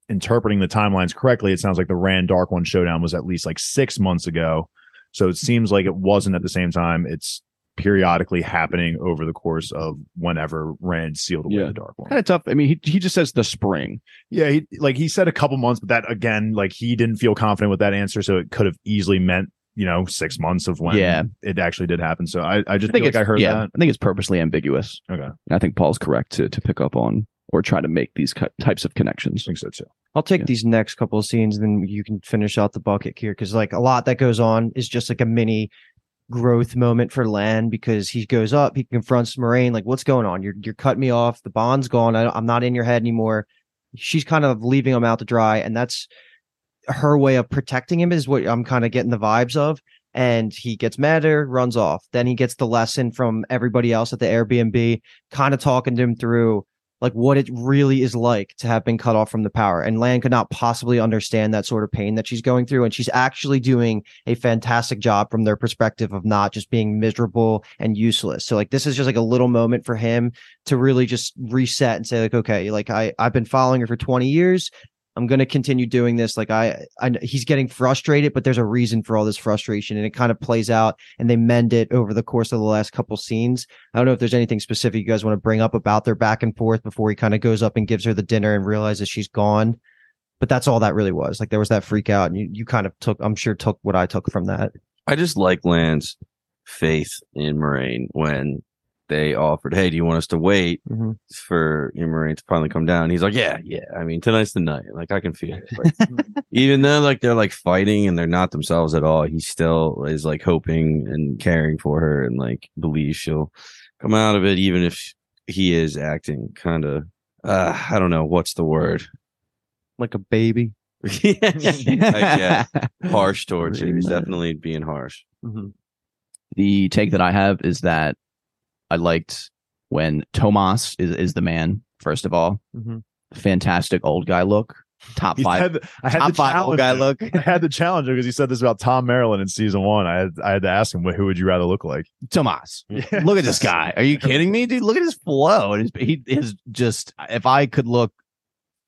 interpreting the timelines correctly, it sounds like the Rand Dark One showdown was at least like 6 months ago. So it seems like it wasn't at the same time. It's periodically happening over the course of whenever Rand sealed away the Dark One. Kind of tough. I mean, he just says the spring. Yeah, he said a couple months, but that again, like he didn't feel confident with that answer, so it could have easily meant, you know, 6 months of when it actually did happen. So I heard that. I think it's purposely ambiguous. Okay. And I think Paul's correct to pick up on or try to make these types of connections. I think so too. I'll take these next couple of scenes, and then you can finish out the bucket here, because like a lot that goes on is just like a mini growth moment for Lan, because he goes up, he confronts Moiraine, like, what's going on? You're cutting me off. The bond's gone. I'm not in your head anymore. She's kind of leaving him out to dry, and that's her way of protecting him, is what I'm kind of getting the vibes of. And he gets mad at her, runs off. Then he gets the lesson from everybody else at the Airbnb, kind of talking to him through like what it really is like to have been cut off from the power. And Lan could not possibly understand that sort of pain that she's going through. And she's actually doing a fantastic job from their perspective of not just being miserable and useless. So like, this is just like a little moment for him to really just reset and say like, okay, like I've been following her for 20 years. I'm going to continue doing this. Like he's getting frustrated, but there's a reason for all this frustration, and it kind of plays out, and they mend it over the course of the last couple scenes. I don't know if there's anything specific you guys want to bring up about their back and forth before he kind of goes up and gives her the dinner and realizes she's gone, but that's all that really was. Like there was that freak out, and you kind of took what I took from that. I just like Lan's faith in Moiraine when they offered, hey, do you want us to wait for your Moiraine to finally come down? And he's like, yeah. I mean, tonight's the night. Like, I can feel it. Like, even though, like, they're, like, fighting and they're not themselves at all, he still is, like, hoping and caring for her and, like, believes she'll come out of it, even if he is acting kind of, I don't know, what's the word? Like a baby? Yeah. Harsh towards you. He's definitely being harsh. Mm-hmm. The take that I have is that I liked when Tomas is the man, first of all. Mm-hmm. Fantastic old guy look. Top five. I had the old guy look. I had to challenge him because he said this about Tom Maryland in season one. I had to ask him, who would you rather look like? Tomas. Yeah. Look at this guy. Are you kidding me, dude? Look at his flow. And he is just, if I could look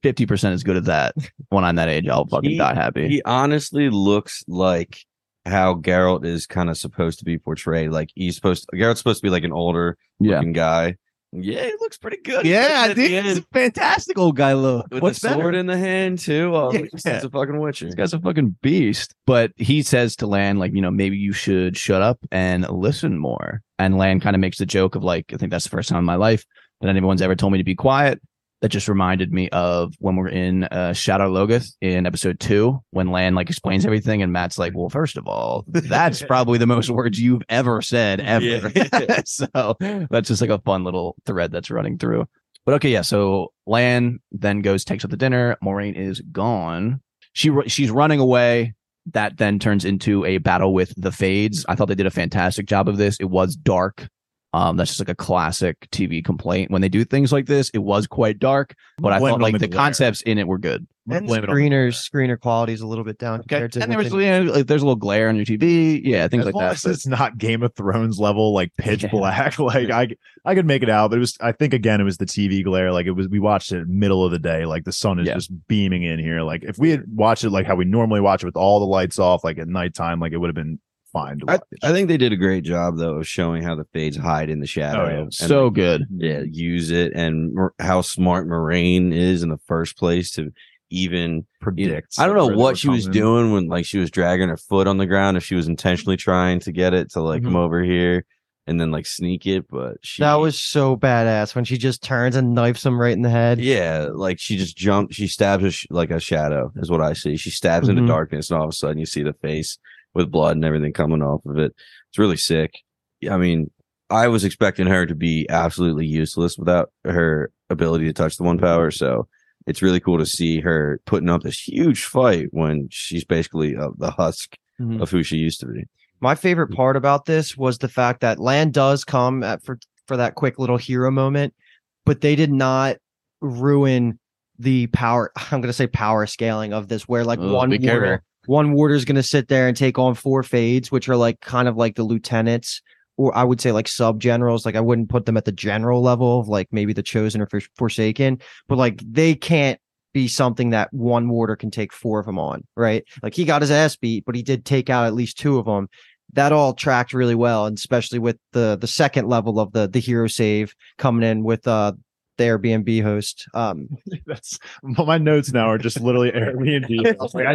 50% as good at that when I'm that age, I'll fucking die happy. He honestly looks like how Geralt is kind of supposed to be portrayed. Like, Geralt's supposed to be like an older looking guy. Yeah, he looks pretty good. Yeah, dude, he's a fantastic old guy look. With a sword in the hand, too. Oh, yeah. He's a fucking Witcher. This guy's a fucking beast. But he says to Lan, like, you know, maybe you should shut up and listen more. And Lan kind of makes the joke of, like, I think that's the first time in my life that anyone's ever told me to be quiet. That just reminded me of when we're in Shadow Logoth in episode 2, when Lan like explains everything and Mat's like, well, first of all, that's probably the most words you've ever said ever. Yeah. So that's just like a fun little thread that's running through. But okay, yeah. So Lan then takes up the dinner. Moiraine is gone. She's running away. That then turns into a battle with the Fades. I thought they did a fantastic job of this. It was dark. That's just like a classic TV complaint. When they do things like this, it was quite dark, but I felt like the concepts in it were good. And screener quality is a little bit down compared to. And there was, you know, like, there's a little glare on your TV, things like that. As it's not Game of Thrones level, like pitch black. Like I could make it out, but it was. I think again, it was the TV glare. Like it was, we watched it middle of the day. Like the sun is just beaming in here. Like if we had watched it like how we normally watch it with all the lights off, like at nighttime, like it would have been. I think they did a great job though of showing how the Fades hide in the shadow. So like, good. Yeah, use it, and how smart Moiraine is in the first place to even predict. I don't know what she was doing when like she was dragging her foot on the ground, if she was intentionally trying to get it to like come over here and then like sneak it, but that was so badass when she just turns and knifes him right in the head. Yeah, like she just jumped, she stabs like a shadow is what I see. She stabs into darkness and all of a sudden you see the face with blood and everything coming off of it. It's really sick. I mean, I was expecting her to be absolutely useless without her ability to touch the One Power. So it's really cool to see her putting up this huge fight when she's basically the husk of who she used to be. My favorite part about this was the fact that Lan does come for that quick little hero moment, but they did not ruin the power. I'm going to say power scaling of this, where like one warder is going to sit there and take on 4 Fades, which are like kind of like the lieutenants, or I would say like sub generals. Like I wouldn't put them at the general level of like maybe the Chosen or Forsaken, but like they can't be something that one warder can take 4 of them on, right? Like he got his ass beat, but he did take out at least 2 of them. That all tracked really well, and especially with the second level of the hero save coming in with the Airbnb host. That's my notes now are just literally Airbnb. Like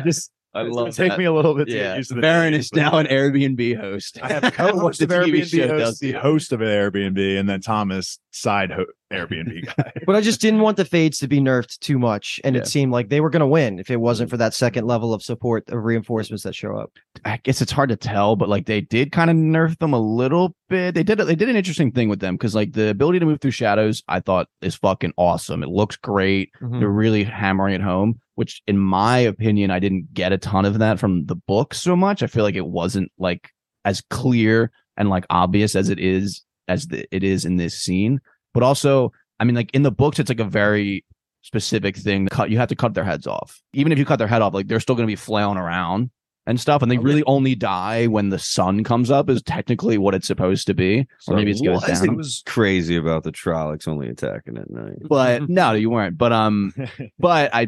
I love it. Take me a little bit to get used to the Verin is now an Airbnb host. I have a co-host of Airbnb host, the host of an Airbnb, and then Thomas side Airbnb guy. But I just didn't want the Fades to be nerfed too much, and it seemed like they were going to win if it wasn't for that second level of support of reinforcements that show up. I guess it's hard to tell, but like they did kind of nerf them a little bit. They did an interesting thing with them, because like the ability to move through shadows, I thought is fucking awesome. It looks great. Mm-hmm. They're really hammering it home, which in my opinion, I didn't get a ton of that from the book so much. I feel like it wasn't like as clear and like obvious as it is in this scene. But also, I mean, like in the books, it's like a very specific thing. You have to cut their heads off. Even if you cut their head off, like they're still going to be flailing around and stuff. And they really only die when the sun comes up is technically what it's supposed to be. So or maybe it goes down. It was crazy about the Trollocs only attacking at night. But no, you weren't. But I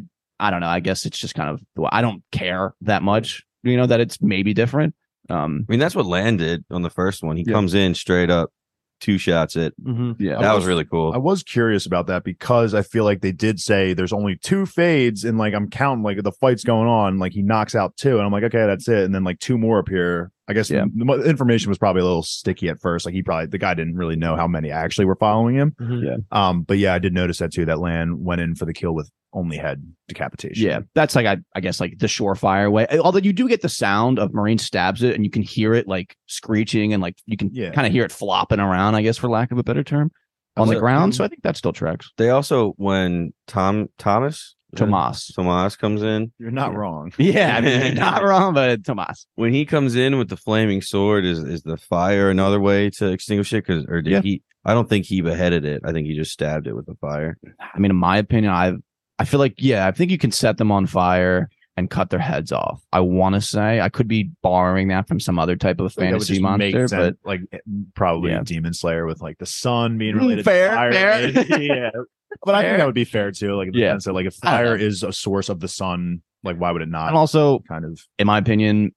don't know. I guess it's just kind of, I don't care that much, you know, that it's maybe different. I mean, that's what Lan did on the first one. He comes in straight up. 2 shots at. Yeah, that was really cool. I was curious about that because I feel like they did say there's only 2 Fades, and like I'm counting like the fight's going on, like he knocks out 2, and I'm like, okay, that's it, and then like 2 more appear I guess the information was probably a little sticky at first. Like the guy didn't really know how many actually were following him. Mm-hmm. Yeah. But yeah, I did notice that too. That Lan went in for the kill with only head decapitation. Yeah, that's like I guess like the surefire way. Although you do get the sound of Moiraine stabs it, and you can hear it like screeching, and like you can kind of hear it flopping around. I guess for lack of a better term, on the ground. So I think that still tracks. They also when Tomas comes in. You're not wrong. Yeah, I mean, you're not wrong, but Tomas. When he comes in with the flaming sword, is the fire another way to extinguish it? He? I don't think he beheaded it. I think he just stabbed it with the fire. I mean, in my opinion, I feel like, I think you can set them on fire and cut their heads off. I want to say I could be borrowing that from some other type of fantasy monster, but like probably Demon Slayer with like the sun being related to fire. Fair. Yeah. But I think that would be fair too. Like, so like if fire is a source of the sun, like why would it not? And also, kind of, in my opinion,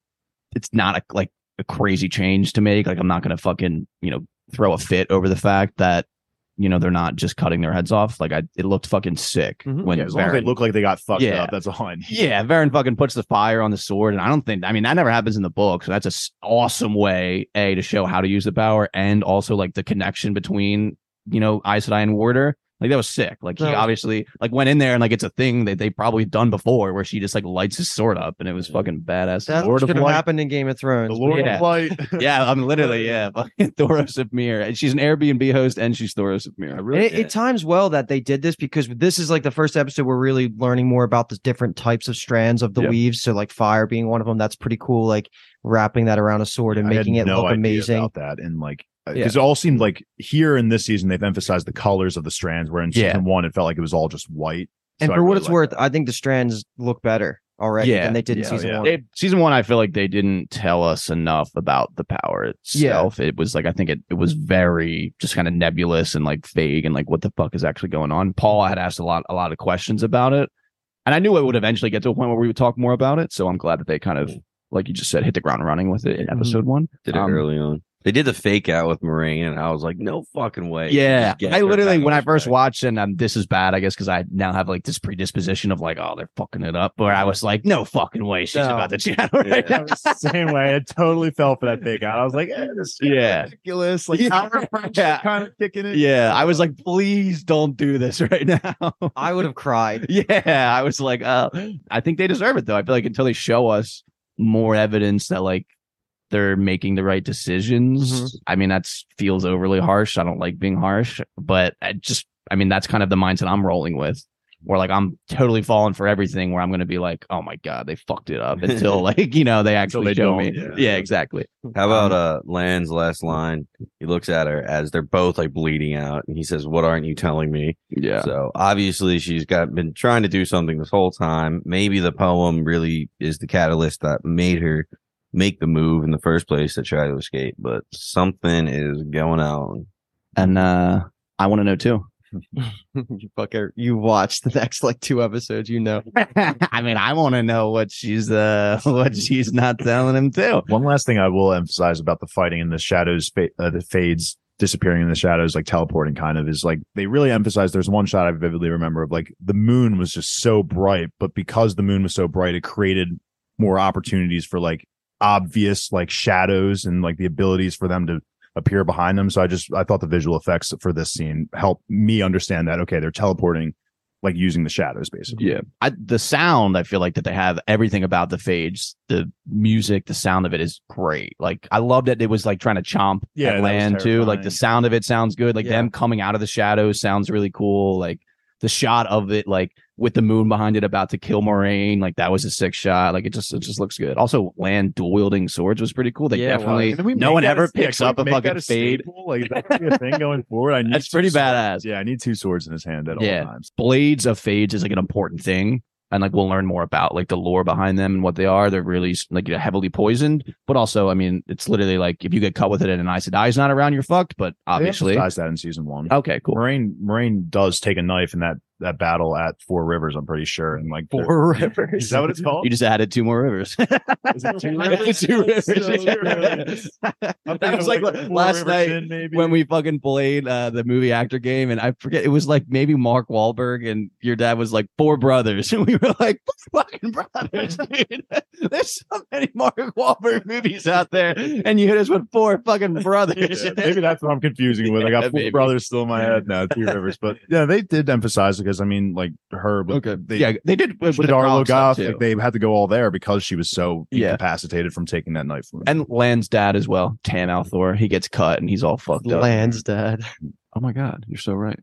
it's not a crazy change to make. Like, I'm not gonna fucking throw a fit over the fact that they're not just cutting their heads off. Like, it looked fucking sick when as long as they look like they got fucked up. That's all I need. Yeah, Verin fucking puts the fire on the sword, and that never happens in the book. So that's an awesome way to show how to use the power, and also like the connection between Aes Sedai and Warder. Like, that was sick. Like, he obviously like went in there and like it's a thing that they probably done before where she just like lights his sword up, and it was fucking badass. That should have happened in Game of Thrones. The Lord of Light. Fucking Thoros of Myr. And she's an Airbnb host and she's Thoros of Myr. It times well that they did this, because this is like the first episode we're really learning more about the different types of strands of the weaves. So like fire being one of them. That's pretty cool. Like wrapping that around a sword and making it look amazing. I had no idea about that. And like, because it all seemed like here in this season, they've emphasized the colors of the strands, where in season one, it felt like it was all just white. And so for what it's worth, I think the strands look better already than they did in season one. Season one, I feel like they didn't tell us enough about the power itself. Yeah. It was like, I think it was very just kind of nebulous and like vague and like what the fuck is actually going on. Paul had asked a lot of questions about it, and I knew it would eventually get to a point where we would talk more about it. So I'm glad that they kind of, like you just said, hit the ground running with it in episode one. Did it early on. They did the fake out with Moiraine, and I was like, no fucking way. Yeah. I literally, when I first watched, and this is bad, I guess, because I now have like this predisposition of like, oh, they're fucking it up. Where I was like, no fucking way. She's about to channel right now. The same way. I totally fell for that fake out. I was like, this is ridiculous. Like, kind of kicking it. Yeah. I was like, please don't do this right now. I would have cried. Yeah. I was like, I think they deserve it, though. I feel like until they show us more evidence that like, they're making the right decisions. Mm-hmm. I mean, that feels overly harsh. I don't like being harsh, but that's kind of the mindset I'm rolling with, where like I'm totally falling for everything, where I'm going to be like, oh my God, they fucked it up, until like, they actually show me. Yeah. Exactly. How about Lan's last line? He looks at her as they're both like bleeding out, and he says, what aren't you telling me? Yeah. So obviously she's been trying to do something this whole time. Maybe the poem really is the catalyst that made her make the move in the first place to try to escape, but something is going on. And I want to know too. You fucker, you watched the next like two episodes, I mean, I want to know what she's not telling him too. One last thing I will emphasize about the fighting in the shadows, the Fades disappearing in the shadows, like teleporting kind of, is like they really emphasize. There's one shot I vividly remember of like the moon was just so bright, but because the moon was so bright, it created more opportunities for like obvious like shadows and like the abilities for them to appear behind them. So I thought the visual effects for this scene helped me understand that, okay, they're teleporting like using the shadows basically. Yeah. The sound, I feel like that they have everything about the Fades, the music, the sound of it is great. Like I loved that it was like trying to chomp at Lan too. Like the sound of it sounds good. Like them coming out of the shadows sounds really cool. Like the shot of it, like with the moon behind it, about to kill Moiraine, like that was a sick shot. Like it just looks good. Also, Lan dual wielding swords was pretty cool. They no one ever picks up a fucking Fade. Like that could be a thing going forward. That's pretty badass. Yeah, I need two swords in his hand at all times. Blades of Fades is like an important thing, and like we'll learn more about like the lore behind them and what they are. They're really like heavily poisoned, but also, I mean, it's literally like if you get cut with it and an Aes Sedai's not around, you're fucked. But obviously, they emphasized that in season one. Okay, cool. Moiraine does take a knife in that that battle at Four Rivers, I'm pretty sure. And like Four Rivers. Is that what it's called? You just added two more rivers. Is it Two Rivers? Two Rivers. That was like last night when we fucking played the movie actor game, and I forget, it was like maybe Mark Wahlberg and your dad was like four brothers, and we were like, four fucking brothers, dude. There's so many Mark Wahlberg movies out there, and you hit us with four fucking brothers. Yeah, maybe that's what I'm confusing with. I got four brothers still in my head now. Two Rivers, but yeah, they did emphasize, because I mean, like her, but okay, they did with Arlo Goth. Like, they had to go all there because she was so incapacitated from taking that knife from him. And Lan's dad as well, Tan Althor. He gets cut and he's all fucked up. Lan's dad. Oh my god, you're so right.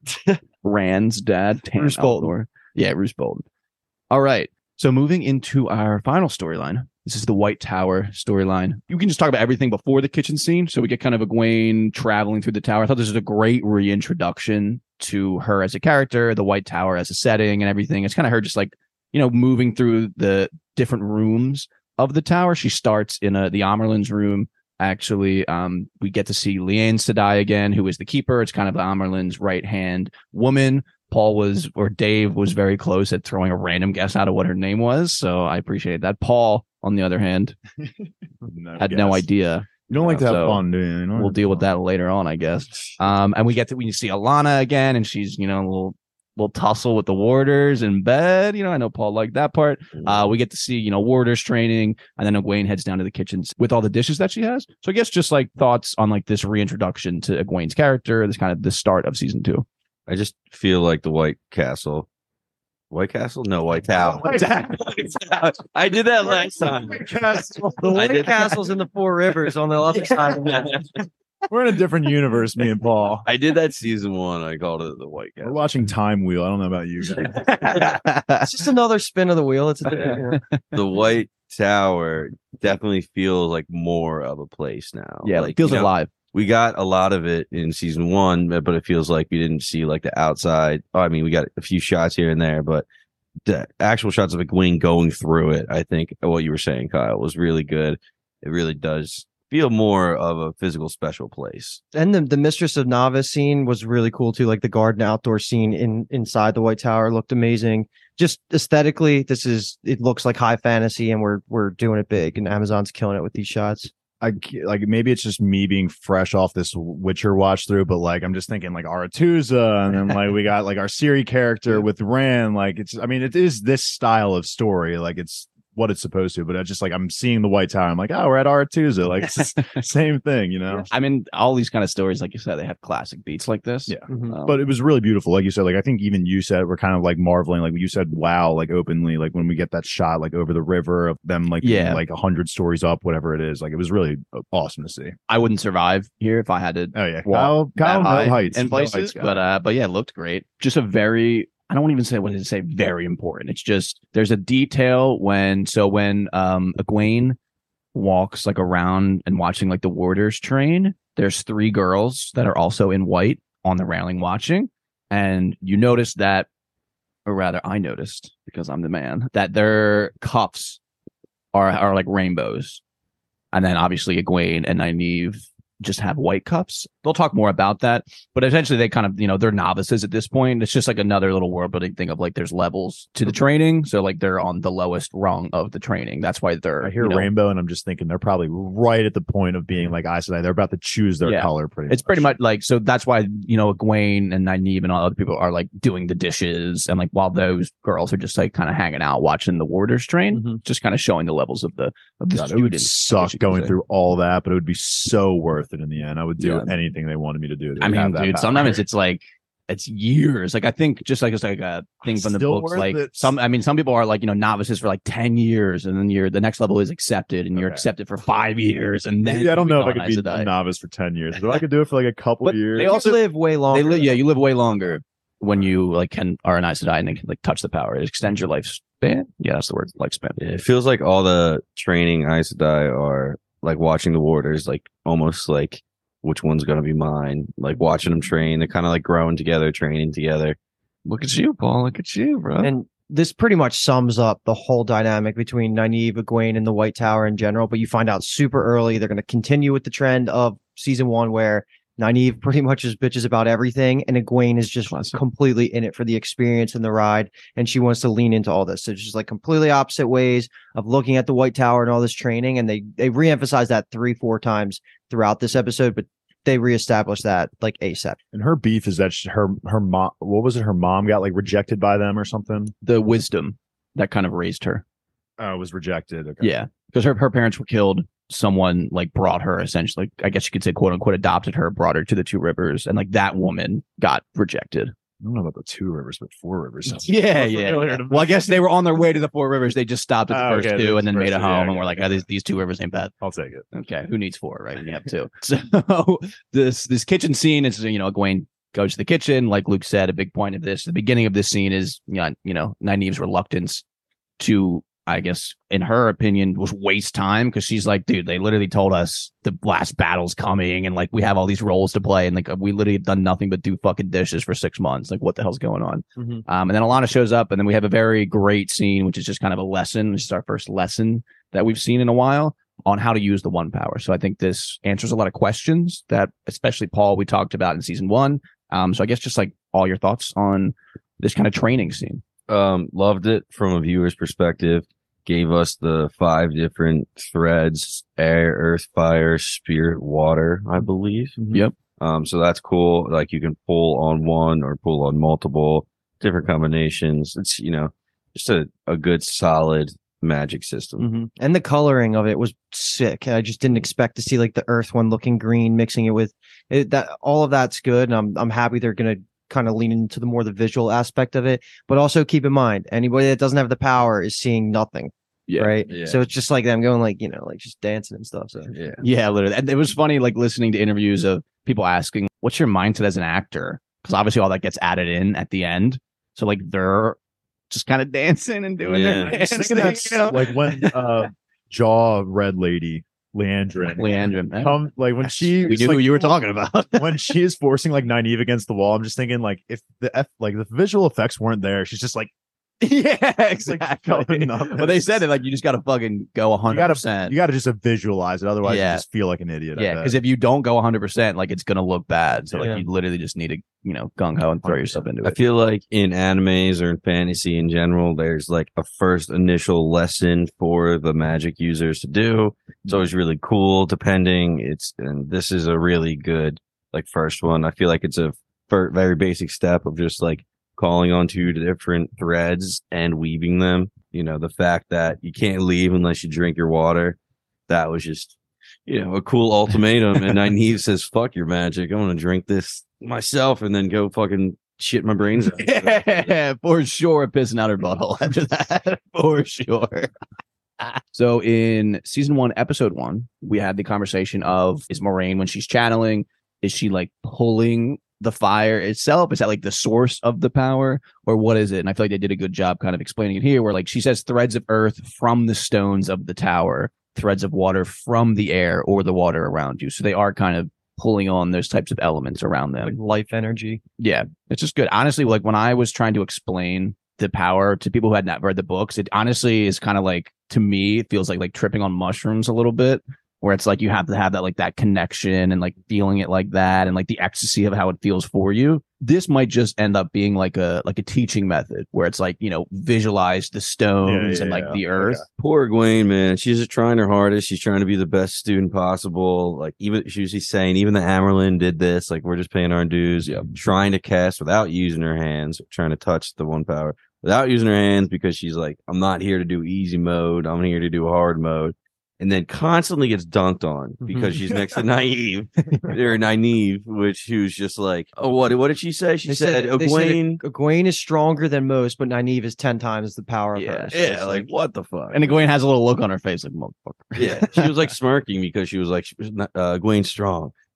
Rand's dad, Tan Althor. Yeah, Roose Bolton. All right. So moving into our final storyline. This is the White Tower storyline. You can just talk about everything before the kitchen scene. So we get kind of Egwene traveling through the tower. I thought this was a great reintroduction to her as a character, the White Tower as a setting and everything. It's kind of her just like, you know, moving through the different rooms of the tower. She starts in the Amyrlin's room. Actually, we get to see Aes Sedai again, who is the keeper. It's kind of Amyrlin's right-hand woman. Paul was, or Dave was very close at throwing a random guess out of what her name was. So I appreciate that. Paul, on the other hand, no idea. You don't like to have fun, do you? We'll deal with that later on, I guess. And we see Alanna again, and she's, you know, a little tussle with the warders in bed. You know, I know Paul liked that part. We get to see, you know, warders training, and then Egwene heads down to the kitchens with all the dishes that she has. So I guess just like thoughts on like this reintroduction to Egwene's character, this kind of the start of season 2. I just feel like the White Tower. I did that last time. The White Castle's in the Four Rivers on the other side of that. We're in a different universe, me and Paul. I did that season 1. I called it the White Castle. We're watching Time Wheel. I don't know about you guys. It's just another spin of the wheel. It's the White Tower definitely feels like more of a place now. Yeah, like, it feels alive. We got a lot of it in season 1, but it feels like we didn't see like the outside. Oh, I mean, we got a few shots here and there, but the actual shots of Egwene going through it, I think what you were saying, Kyle, was really good. It really does feel more of a physical special place. And the Mistress of Na'vi scene was really cool too. Like the garden outdoor scene inside the White Tower looked amazing. Just aesthetically, it looks like high fantasy, and we're doing it big, and Amazon's killing it with these shots. I like, maybe it's just me being fresh off this Witcher watch through, but like I'm just thinking like Aretusa, and then like we got like our Ciri character with Rand. Like it is this style of story, like it's what it's supposed to. But I just like, I'm seeing the White Tower, I'm like, oh, we're at Aretusa, like it's same thing, you know. I mean, all these kind of stories, like you said, they have classic beats like this. Yeah, but it was really beautiful, like you said. Like I think even you said we're kind of like marveling, like you said, wow, like openly, like when we get that shot like over the river of them, like like 100 stories up, whatever it is. Like it was really awesome to see. I wouldn't survive here if I had to. Oh yeah, Kyle, no heights and places, no heights, but yeah, it looked great. Just a very. I don't even say what to say. Very important. It's just there's a detail when Egwene walks like around and watching like the warders train. There's 3 girls that are also in white on the railing watching, and you notice that, or rather, I noticed because I'm the man, that their cuffs are like rainbows, and then obviously Egwene and Nynaeve just have white cups. They'll talk more about that, but essentially they kind of, you know, they're novices at this point. It's just like another little world building thing of like there's levels to the training, so like they're on the lowest rung of the training. That's why they're, I hear, you know, rainbow, and I'm just thinking they're probably right at the point of being like Aes Sedai. They're about to choose their color pretty much like, so that's why, you know, Egwene and Nynaeve and all other people are like doing the dishes, and like while those girls are just like kind of hanging out watching the warders train, just kind of showing the levels of the students. It would suck going through all that, but it would be so worth it in the end. I would do anything they wanted me to do. I mean, dude, sometimes it's like it's years. Like I think just like it's like a thing from the books. Like some people are like, you know, novices for like 10 years, and then the next level is accepted, and you're accepted for 5 years, and then I don't know if I could be a novice for 10 years, but I could do it for like a couple years. They also live way longer. You live way longer when you like are an Aes Sedai and can like touch the power. It extends your lifespan. Yeah, that's the word, lifespan. It feels like all the training Aes Sedai are like watching the warders, like almost like which one's going to be mine, like watching them train. They're kind of like growing together, training together. Look at you, Paul. Look at you, bro. And this pretty much sums up the whole dynamic between Nynaeve, Egwene, and the White Tower in general. But you find out super early. They're going to continue with the trend of season 1 where Nynaeve pretty much just bitches about everything, and Egwene is just completely in it for the experience and the ride, and she wants to lean into all this. So it's just like completely opposite ways of looking at the White Tower and all this training, and they reemphasize that 3-4 times throughout this episode, but they reestablish that like ASAP. And her beef is that her mom, what was it? Her mom got like rejected by them or something. The wisdom that kind of raised her was rejected. Okay. Yeah, because her parents were killed. Someone like brought her, essentially, I guess you could say, quote unquote, adopted her, brought her to the Two Rivers, and like that woman got rejected. I don't know about the Two Rivers, but Four Rivers. Yeah. Well, I guess they were on their way to the Four Rivers. They just stopped at the first two and then made it home, and we're like, oh, these Two Rivers ain't bad. I'll take it. Okay, who needs four, right? You have two. So this kitchen scene is, you know, Egwene goes to the kitchen. Like Luke said, a big point of this, the beginning of this scene is, you know, Nynaeve's reluctance to, I guess, in her opinion, was waste time, because she's like, dude, they literally told us the last battle's coming, and like we have all these roles to play, and like we literally have done nothing but do fucking dishes for 6 months. Like, what the hell's going on? Mm-hmm. And then Alanna shows up, and then we have a very great scene, which is just kind of a lesson. This is our first lesson that we've seen in a while on how to use the One Power. So I think this answers a lot of questions that, especially Paul, we talked about in season one. So I guess just like all your thoughts on this kind of training scene. Loved it from a viewer's perspective. Gave us the 5 different threads: air, earth, fire, spirit, water, I believe. Mm-hmm. Yep. So that's cool. Like you can pull on one or pull on multiple different combinations. It's, you know, just a good solid magic system. Mm-hmm. And the coloring of it was sick. I just didn't expect to see like the earth one looking green, mixing it with it, that all of that's good. And I'm happy they're gonna kind of lean into the more the visual aspect of it, but also keep in mind anybody that doesn't have the power is seeing nothing. Yeah, right. Yeah. So it's just like them going like, you know, like just dancing and stuff. So yeah, literally. And it was funny, like listening to interviews of people asking, what's your mindset as an actor? Because obviously all that gets added in at the end. So like they're just kind of dancing and doing it. You know? Like when Jaw Red Lady Liandrin. Like when she, we knew like, who you were talking about. When she is forcing like Nynaeve against the wall, I'm just thinking like if the visual effects weren't there, she's just like, yeah, exactly. Like, well, they said it like you just got to fucking go 100%. You got to just visualize it, otherwise you just feel like an idiot. Yeah, because if you don't go 100%, like it's gonna look bad. So like you literally just need to, you know, gung ho and throw yourself into it. I feel like in animes or in fantasy in general, there's like a first initial lesson for the magic users to do. It's always really cool, depending. And this is a really good like first one. I feel like it's a very basic step of just like calling on 2 different threads and weaving them. You know, the fact that you can't leave unless you drink your water, that was just, you know, a cool ultimatum. And Nynaeve says, fuck your magic, I want to drink this myself and then go fucking shit my brains out. Yeah, for sure, pissing out her butthole after that. For sure. So in season 1, episode 1, we had the conversation of, is Moiraine, when she's channeling, is she like pulling the fire itself? Is that like the source of the power, or what is it? And I feel like they did a good job kind of explaining it here, where like she says threads of earth from the stones of the tower, threads of water from the air or the water around you. So they are kind of pulling on those types of elements around them. Like life energy. Yeah, it's just good. Honestly, like when I was trying to explain the power to people who had not read the books, it honestly is kind of like, to me, it feels like tripping on mushrooms a little bit, where it's like you have to have that like that connection and like feeling it like that and like the ecstasy of how it feels for you. This might just end up being like a teaching method where it's like, you know, visualize the stones and like the earth. Yeah. Poor Egwene, man. She's just trying her hardest. She's trying to be the best student possible. Like even she's saying even the Amyrlin did this. Like we're just paying our dues. Yeah. Trying to cast without using her hands. Trying to touch the One Power without using her hands, because she's like, I'm not here to do easy mode. I'm here to do hard mode. And then constantly gets dunked on because she's next to Nynaeve, who's just like, oh, what did she say? She said Egwene is stronger than most, but Nynaeve is 10 times the power of her. Yeah, like what the fuck? And Egwene has a little look on her face like, motherfucker. Yeah, she was like smirking because she was like, Egwene's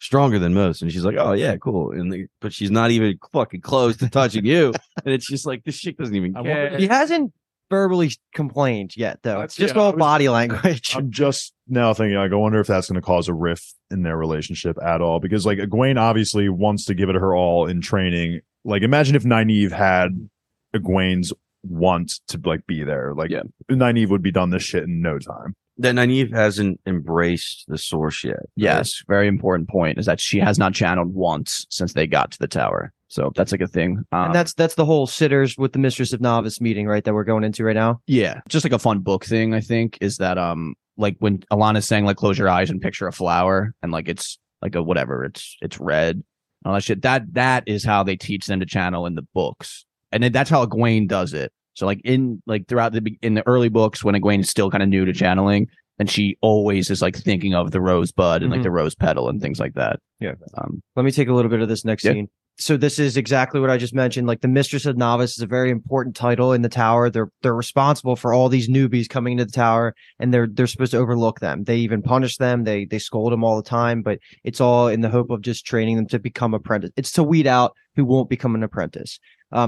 stronger than most. And she's like, oh yeah, cool. And but she's not even fucking close to touching you. And it's just like, this chick doesn't even care. He hasn't verbally complained yet, though. It's just all body language. I'm just now thinking, like, I wonder if that's going to cause a rift in their relationship at all, because like Egwene obviously wants to give it her all in training. Like imagine if Nynaeve had Egwene's want to like be there. Like Nynaeve would be done this shit in no time. that Nynaeve hasn't embraced the source yet. Right? Yes, very important point is that she has not channeled once since they got to the tower. So that's like a thing. And that's the whole sitters with the Mistress of Novice meeting, right, that we're going into right now? Yeah. Just like a fun book thing, I think, is that like when Alana's saying like close your eyes and picture a flower and like it's like a whatever, it's red. All that shit. That is how they teach them to channel in the books. And then that's how Egwene does it. So like throughout the early books when Egwene is still kind of new to channeling, and she always is like thinking of the rose bud and like the rose petal and things like that. Yeah. Let me take a little bit of this next scene. So this is exactly what I just mentioned. Like the Mistress of Novice is a very important title in the tower. They're responsible for all these newbies coming into the tower, and they're supposed to overlook them. They even punish them. They scold them all the time, but it's all in the hope of just training them to become apprentice. It's to weed out who won't become an apprentice.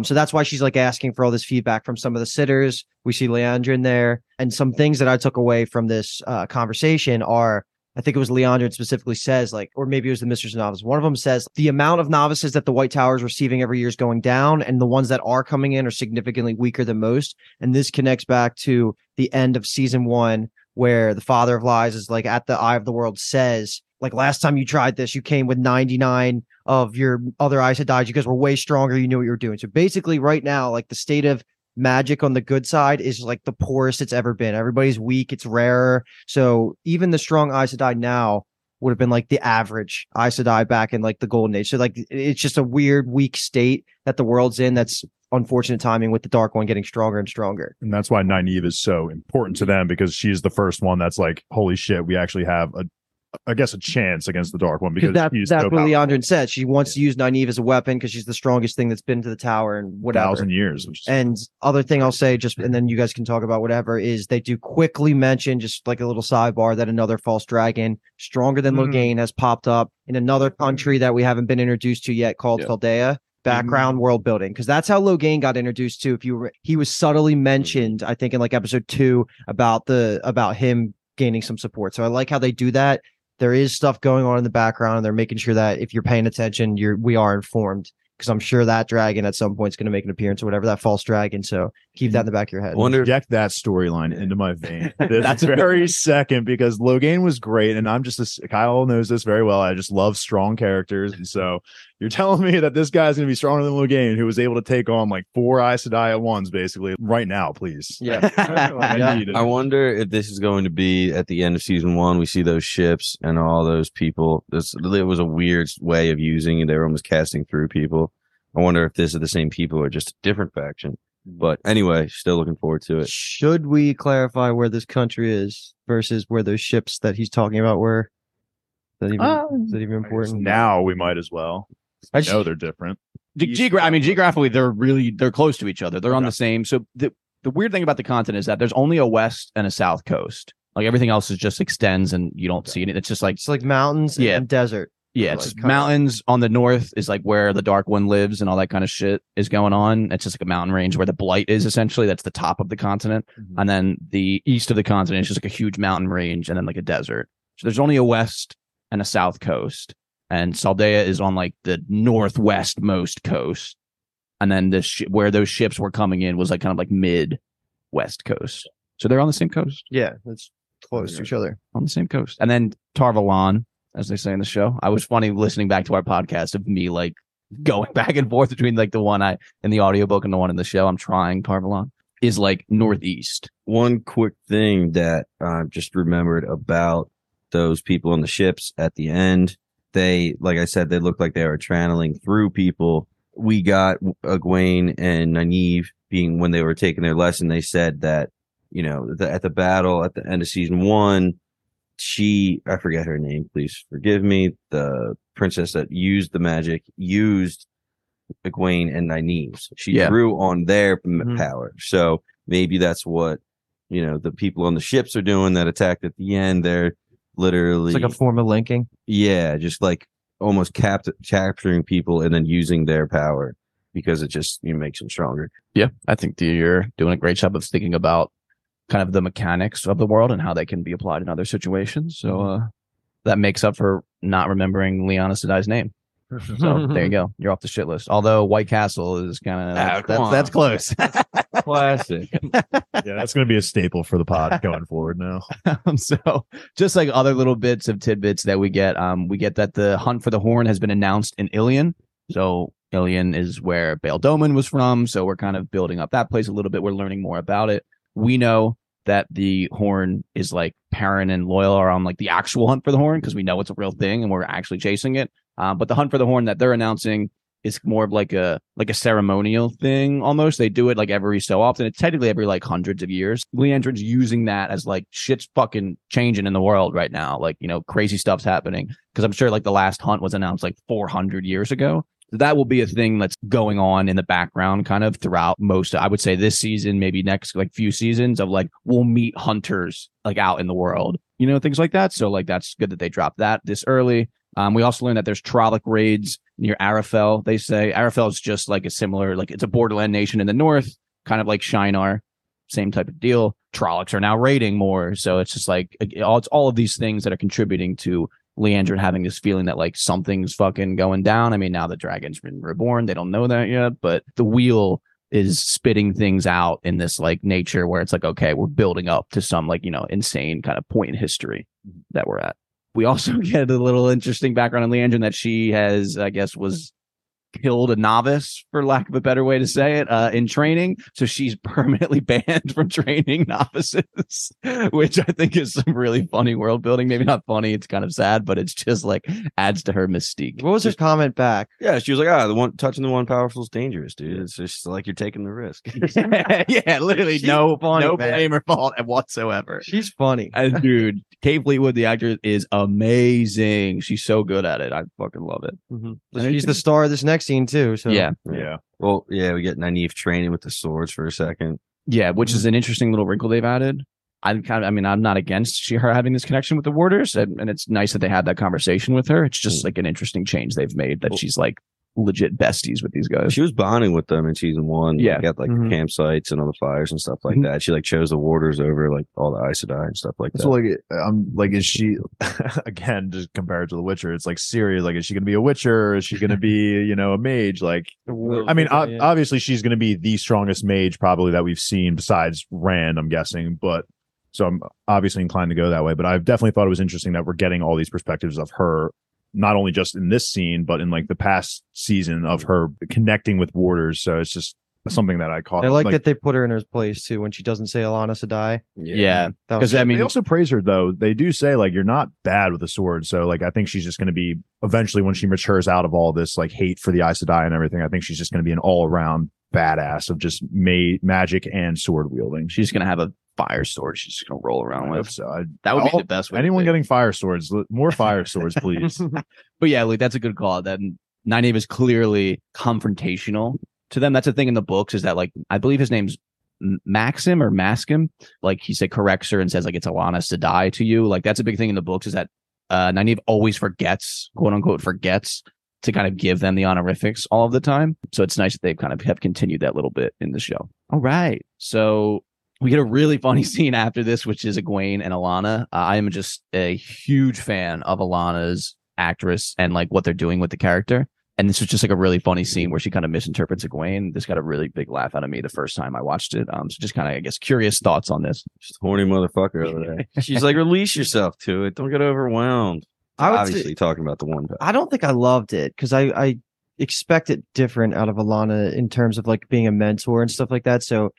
So that's why she's like asking for all this feedback from some of the sitters. We see Liandrin there, and some things that I took away from this conversation are, I think it was Liandrin specifically says, like, or maybe it was the Mistress of Novice. One of them says the amount of novices that the White Tower is receiving every year is going down, and the ones that are coming in are significantly weaker than most. And this connects back to the end of season 1, where the Father of Lies is like at the Eye of the World says, like, last time you tried this, you came with 99 of your other Aes Sedai. You guys were way stronger. You knew what you were doing. So basically right now, like the state of magic on the good side is like the poorest it's ever been. Everybody's weak. It's rarer. So even the strong Aes Sedai now would have been like the average Aes Sedai back in like the Golden Age. So like it's just a weird, weak state that the world's in. That's unfortunate timing with the Dark One getting stronger and stronger. And that's why Nynaeve is so important to them, because she's the first one that's like, holy shit, we actually have a chance against the Dark One, because that's so what Liandrin said. She wants to use Nynaeve as a weapon because she's the strongest thing that's been to the tower in whatever 1,000 years. And other thing I'll say, just and then you guys can talk about whatever, is they do quickly mention, just like a little sidebar, that another false dragon stronger than Logain has popped up in another country that we haven't been introduced to yet, called Chaldea. Background world building, because that's how Logain got introduced to. If you he was subtly mentioned, I think in like episode 2 about him gaining some support. So I like how they do that. There is stuff going on in the background, and they're making sure that if you're paying attention, we are informed, because I'm sure that dragon at some point is going to make an appearance, or whatever, that false dragon. So keep that in the back of your head. Inject that storyline into my vein. That's very second, because Logain was great, and I'm just Kyle knows this very well. I just love strong characters, and so you're telling me that this guy's going to be stronger than Logain, who was able to take on like 4 Aes Sedai at once, basically, right now, please. Yeah. I wonder if this is going to be at the end of season 1. We see those ships and all those people. It was a weird way of using it. Everyone was casting through people. I wonder if these are the same people or just a different faction. But anyway, still looking forward to it. Should we clarify where this country is versus where those ships that he's talking about were? Is that even important? Now we might as well. I know they're different. Geographically, they're close to each other. They're on the same. So the weird thing about the continent is that there's only a west and a south coast. Like everything else is just extends, and you don't see it. It's just like mountains and desert. Yeah, it's just mountains on the north is like where the Dark One lives and all that kind of shit is going on. It's just like a mountain range where the Blight is, essentially. That's the top of the continent, and then the east of the continent is just like a huge mountain range, and then like a desert. So there's only a west and a south coast. And Chaldea is on like the northwestmost coast, and then where those ships were coming in was like kind of like mid-west coast. So they're on the same coast. Yeah, that's close to each other, on the same coast. And then Tarvalon, as they say in the show. I was funny listening back to our podcast of me like going back and forth between like the one I in the audiobook and the one in the show. I'm trying. Tarvalon is like northeast. One quick thing that I just remembered about those people on the ships at the end. They, like I said, they looked like they were channeling through people. We got Egwene and Nynaeve being, when they were taking their lesson, they said that, you know, at the battle at the end of season 1, I forget her name, please forgive me, the princess that used the magic, used Egwene and Nynaeve's. She drew on their power. So maybe that's what, you know, the people on the ships are doing that attacked at the end. They're literally, it's like a form of linking. Yeah, just like almost capturing people and then using their power, because it just makes them stronger. Yeah, I think you're doing a great job of thinking about kind of the mechanics of the world and how they can be applied in other situations. So that makes up for not remembering Liana Sedai's name. So there you go. You're off the shit list. Although White Castle is kind of that's close. Classic. Yeah, that's going to be a staple for the pod going forward now. So just like other little bits of tidbits that we get that the hunt for the horn has been announced in Ilion. So Ilion is where Bayle Domon was from. So we're kind of building up that place a little bit. We're learning more about it. We know that the horn is like Perrin and Loial are on like the actual hunt for the horn because we know it's a real thing and we're actually chasing it. But the hunt for the horn that they're announcing is more of like a ceremonial thing almost. They do it like every so often. It's technically every like hundreds of years. Leandrin's using that as like shit's fucking changing in the world right now. Like, you know, crazy stuff's happening because I'm sure like the last hunt was announced like 400 years ago. So that will be a thing that's going on in the background kind of throughout most, I would say this season, maybe next like few seasons of like, we'll meet hunters like out in the world, you know, things like that. So like, that's good that they dropped that this early. We also learned that there's Trolloc raids near Arafel, they say. Arafel is just like a similar, like it's a borderland nation in the north, kind of like Shienar, same type of deal. Trollocs are now raiding more. So it's just like, it's all of these things that are contributing to Liandrin having this feeling that like something's fucking going down. I mean, now the dragon's been reborn. They don't know that yet, but the wheel is spitting things out in this like nature where it's like, okay, we're building up to some like, you know, insane kind of point in history that we're at. We also get a little interesting background on Liandrin that she has, I guess, was killed a novice, for lack of a better way to say it, in training. So she's permanently banned from training novices, which I think is some really funny world building. Maybe not funny. It's kind of sad, but it's just like adds to her mystique. What was her comment back? Yeah, she was like, the one touching the one powerful is dangerous, dude. It's just like you're taking the risk. Yeah, literally no blame or fault whatsoever. She's funny. And dude, Kate Fleetwood, the actress, is amazing. She's so good at it. I fucking love it. Mm-hmm. She's the star of this next scene too. So yeah. Well, yeah, we get Nynaeve training with the swords for a second. Yeah, which is an interesting little wrinkle they've added. I'm not against her having this connection with the Warders, and it's nice that they had that conversation with her. It's just like an interesting change they've made that she's like legit besties with these guys. She was bonding with them in season 1. Yeah, got like campsites and all the fires and stuff like that. She like chose the Warders over like all the Aes Sedai and stuff like that. So like, I'm like, is she again just compared to the Witcher? It's like Ciri. Like, is she gonna be a Witcher? Or is she gonna be a mage? Like, I mean, obviously she's gonna be the strongest mage probably that we've seen besides Rand, I'm guessing. But so I'm obviously inclined to go that way. But I've definitely thought it was interesting that we're getting all these perspectives of her. Not only just in this scene, but in like the past season of her connecting with Warders. So it's just something that I caught. I like that they put her in her place too when she doesn't say Alanna Sedai. Yeah. Because I mean, they also praise her though. They do say like, you're not bad with a sword. So like, I think she's just going to be eventually when she matures out of all this like hate for the Aes Sedai and everything. I think she's just going to be an all around badass of just magic and sword wielding. She's going to have a fire sword she's just gonna roll around with. So that would be the best way. Anyone getting fire swords, more fire swords, please. But yeah, Luke, that's a good call. That Nynaeve is clearly confrontational to them. That's the thing in the books is that like I believe his name's Maxim or Maskim. Like he said, corrects her and says like it's Alanna Sedai to you. Like that's a big thing in the books is that Nynaeve always forgets, quote unquote, forgets to kind of give them the honorifics all of the time. So it's nice that they've kind of have continued that little bit in the show. All right, so. We get a really funny scene after this, which is Egwene and Alanna. I am just a huge fan of Alanna's actress and like what they're doing with the character. And this was just like a really funny scene where she kind of misinterprets Egwene. This got a really big laugh out of me the first time I watched it. So just kind of, I guess, curious thoughts on this. Just horny motherfucker over there. She's like, release yourself to it. Don't get overwhelmed. Obviously talking about the one. I don't think I loved it because I expect it different out of Alanna in terms of like being a mentor and stuff like that. So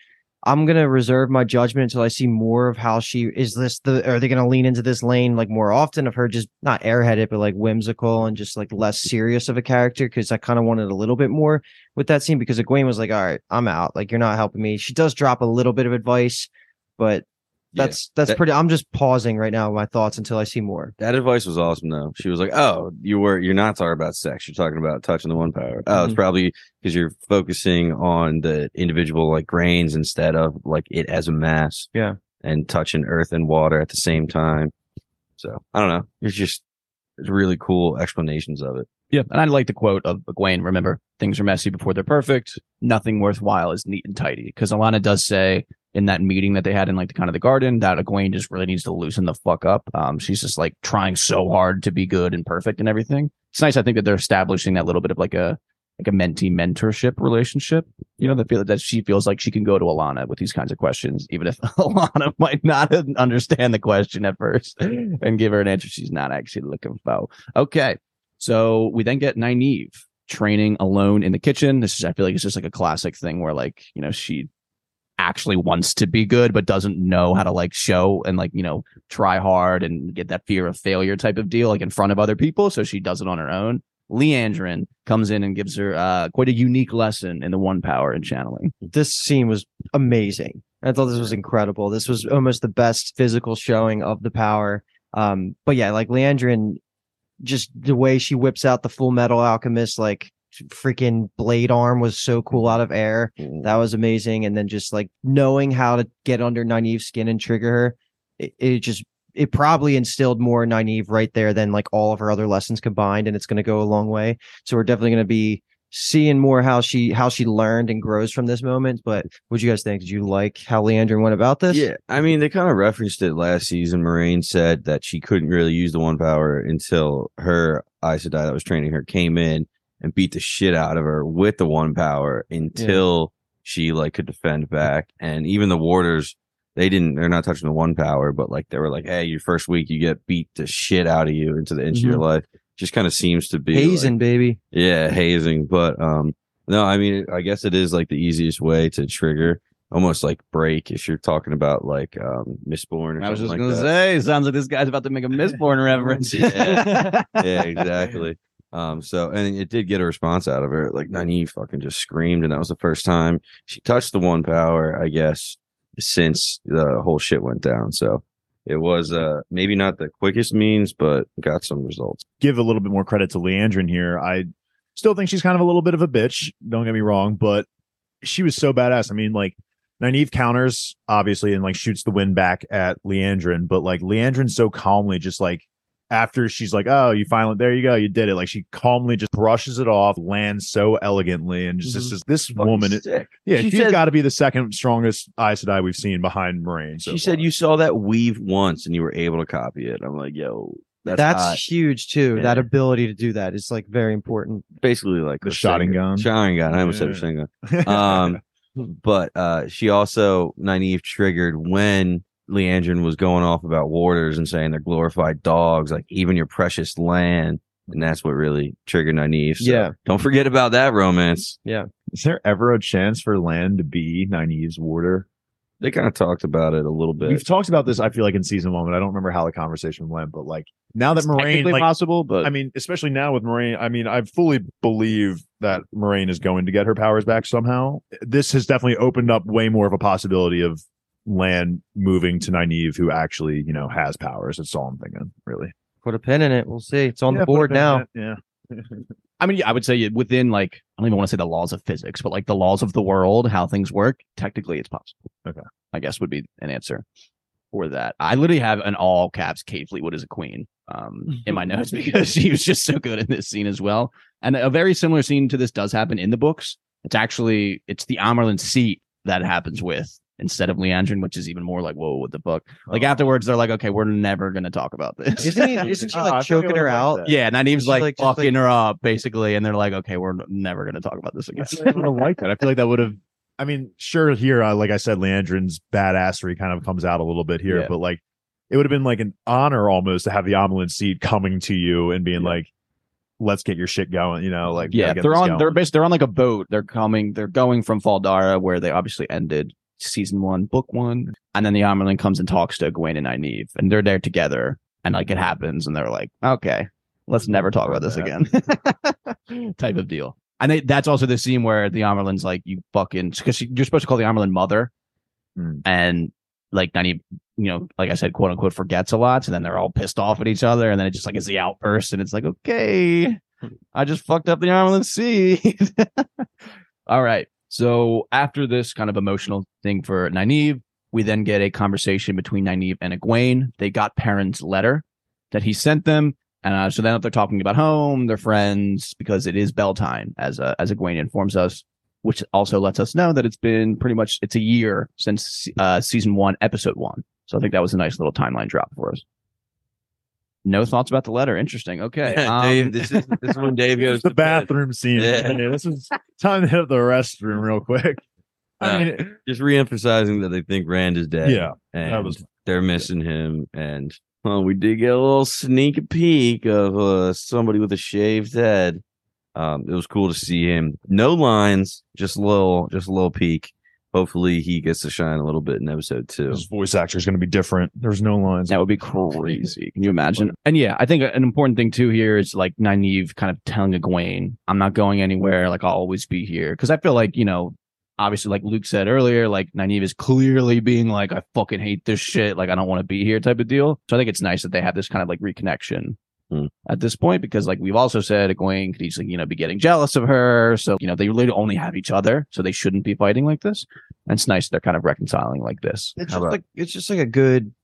I'm going to reserve my judgment until I see more of how she is. Are they going to lean into this lane like more often of her just not airheaded, but like whimsical and just like less serious of a character? Because I kind of wanted a little bit more with that scene because Egwene was like, all right, I'm out. Like, you're not helping me. She does drop a little bit of advice, but that's pretty. I'm just pausing right now with my thoughts until I see more. That advice was awesome, though. She was like, oh, you're not talking about sex. You're talking about touching the one power. Oh, it's probably because you're focusing on the individual like grains instead of like it as a mass. Yeah. And touching earth and water at the same time. So I don't know. It's just really cool explanations of it. Yeah. And I like the quote of Egwene. Remember, things are messy before they're perfect. Nothing worthwhile is neat and tidy. Because Alanna does say in that meeting that they had in like the kind of the garden that Egwene just really needs to loosen the fuck up. She's just like trying so hard to be good and perfect and everything. It's nice. I think that they're establishing that little bit of like a like a mentee mentorship relationship, you know, that she feels like she can go to Alanna with these kinds of questions, even if Alanna might not understand the question at first and give her an answer she's not actually looking for. Okay. So we then get Nynaeve training alone in the kitchen. This is, I feel like it's just like a classic thing where, like, you know, she actually wants to be good, but doesn't know how to, like, show and, like, you know, try hard and get that fear of failure type of deal, like, in front of other people. So she does it on her own. Liandrin comes in and gives her quite a unique lesson in the One Power and channeling. This scene was amazing. I thought this was incredible. This was almost the best physical showing of the power. But yeah, like Liandrin, just the way she whips out the Full Metal Alchemist, like, freaking blade arm was so cool out of air. That was amazing. And then just like knowing how to get under Nynaeve's skin and trigger her, it probably instilled more Nynaeve right there than like all of her other lessons combined, and it's going to go a long way. So we're definitely going to be seeing more how she learned and grows from this moment. But what do you guys think? Did you like how Liandrin went about this? Yeah, I mean, they kind of referenced it last season. Moiraine said that she couldn't really use the One Power until her Aes Sedai that was training her came in and beat the shit out of her with the One Power until she like could defend back. And even the Warders, they're not touching the One Power, but like they were like, hey, your first week you get beat the shit out of you into the inch of your life. Just kind of seems to be hazing, like, baby. Yeah, hazing. But no, I mean, I guess it is like the easiest way to trigger, almost like break, if you're talking about like Mistborn. Or I was just gonna say, sounds like this guy's about to make a Mistborn reference. yeah, exactly. So, and it did get a response out of her. Like Nynaeve fucking just screamed, and that was the first time she touched the One Power, I guess, since the whole shit went down. So it was maybe not the quickest means, but got some results. Give a little bit more credit to Liandrin here. I still think she's kind of a little bit of a bitch, don't get me wrong, but she was so badass. I mean, like, Nynaeve counters obviously and like shoots the wind back at Liandrin, but like Liandrin so calmly just like, after she's like, oh, you finally, there you go, you did it, like she calmly just brushes it off, lands so elegantly, and just this woman is, yeah, she's got to be the second strongest Aes Sedai we've seen behind Moiraine. So she said, you saw that weave once and you were able to copy it. I'm like, yo, that's huge too. Yeah. That ability to do that is like very important. Basically like the shotting gun. I almost said machine gun. But she also, Nynaeve triggered when Liandrin was going off about Warders and saying they're glorified dogs, like even your precious land. And that's what really triggered Nynaeve. So yeah, don't forget about that romance. Yeah. Is there ever a chance for Lan to be Nynaeve's Warder? They kind of talked about it a little bit. We've talked about this, I feel like, in season one, but I don't remember how the conversation went. But like now that Moiraine, like, possible, but I mean, especially now with Moiraine, I mean, I fully believe that Moiraine is going to get her powers back somehow. This has definitely opened up way more of a possibility of Lan moving to Nynaeve, who actually, you know, has powers. That's all I'm thinking, really. Put a pin in it. We'll see. It's on the board now. Yeah. I mean, yeah, I would say within, like, I don't even want to say the laws of physics, but like the laws of the world, how things work, technically it's possible. Okay. I guess would be an answer for that. I literally have an all caps Kate Fleetwood as a queen in my notes because she was just so good in this scene as well. And a very similar scene to this does happen in the books. It's the Amyrlin seat that happens with, instead of Liandrin, which is even more like, whoa, what the fuck? Like, afterwards, they're like, okay, we're never going to talk about this. Isn't she, like, choking her out? That. Yeah, Nynaeve's, like fucking her up, basically, and they're like, okay, we're never going to talk about this again. I would have liked that. I feel like that would have, I mean, sure, here, like I said, Leandrin's badassery kind of comes out a little bit here, but, like, it would have been, like, an honor almost to have the Amyrlin seed coming to you and being like, let's get your shit going, you know, like, they're on, like, a boat. They're going from Faldara, where they obviously ended season one, book one, and then the Amyrlin comes and talks to Egwene and Nynaeve, and they're there together, and like it happens, and they're like, okay, let's never talk about this again, type of deal. And that's also the scene where the Amyrlin's like, you fucking, because you're supposed to call the Amyrlin mother, and like Nynaeve, you know, like I said, quote unquote, forgets a lot, so then they're all pissed off at each other, and then it just like is the outburst, and it's like, okay, I just fucked up the Amyrlin seed. All right. So after this kind of emotional thing for Nynaeve, we then get a conversation between Nynaeve and Egwene. They got Perrin's letter that he sent them. And so then they're talking about home, their friends, because it is bell time, as Egwene informs us, which also lets us know that it's been pretty much, it's a year since season one, episode one. So I think that was a nice little timeline drop for us. No thoughts about the letter. Interesting. Okay. Dave, this is when Dave goes to the bathroom bed. Scene. Yeah. Hey, this is time to hit the restroom real quick. I mean, just reemphasizing that they think Rand is dead. Yeah. And that was, they're missing him. And well, we did get a little sneak peek of somebody with a shaved head. It was cool to see him. No lines, just a little peek. Hopefully he gets to shine a little bit in episode 2. His voice actor is going to be different. There's no lines. That would be crazy. Can you imagine? And yeah, I think an important thing too here is like Nynaeve kind of telling Egwene, I'm not going anywhere. Like I'll always be here. Cause I feel like, you know, obviously like Luke said earlier, like Nynaeve is clearly being like, I fucking hate this shit. Like I don't want to be here type of deal. So I think it's nice that they have this kind of like reconnection. At this point, because like we've also said, Egwene could easily, you know, be getting jealous of her. So, you know, they really only have each other, so they shouldn't be fighting like this. And it's nice they're kind of reconciling like this. It's just like a good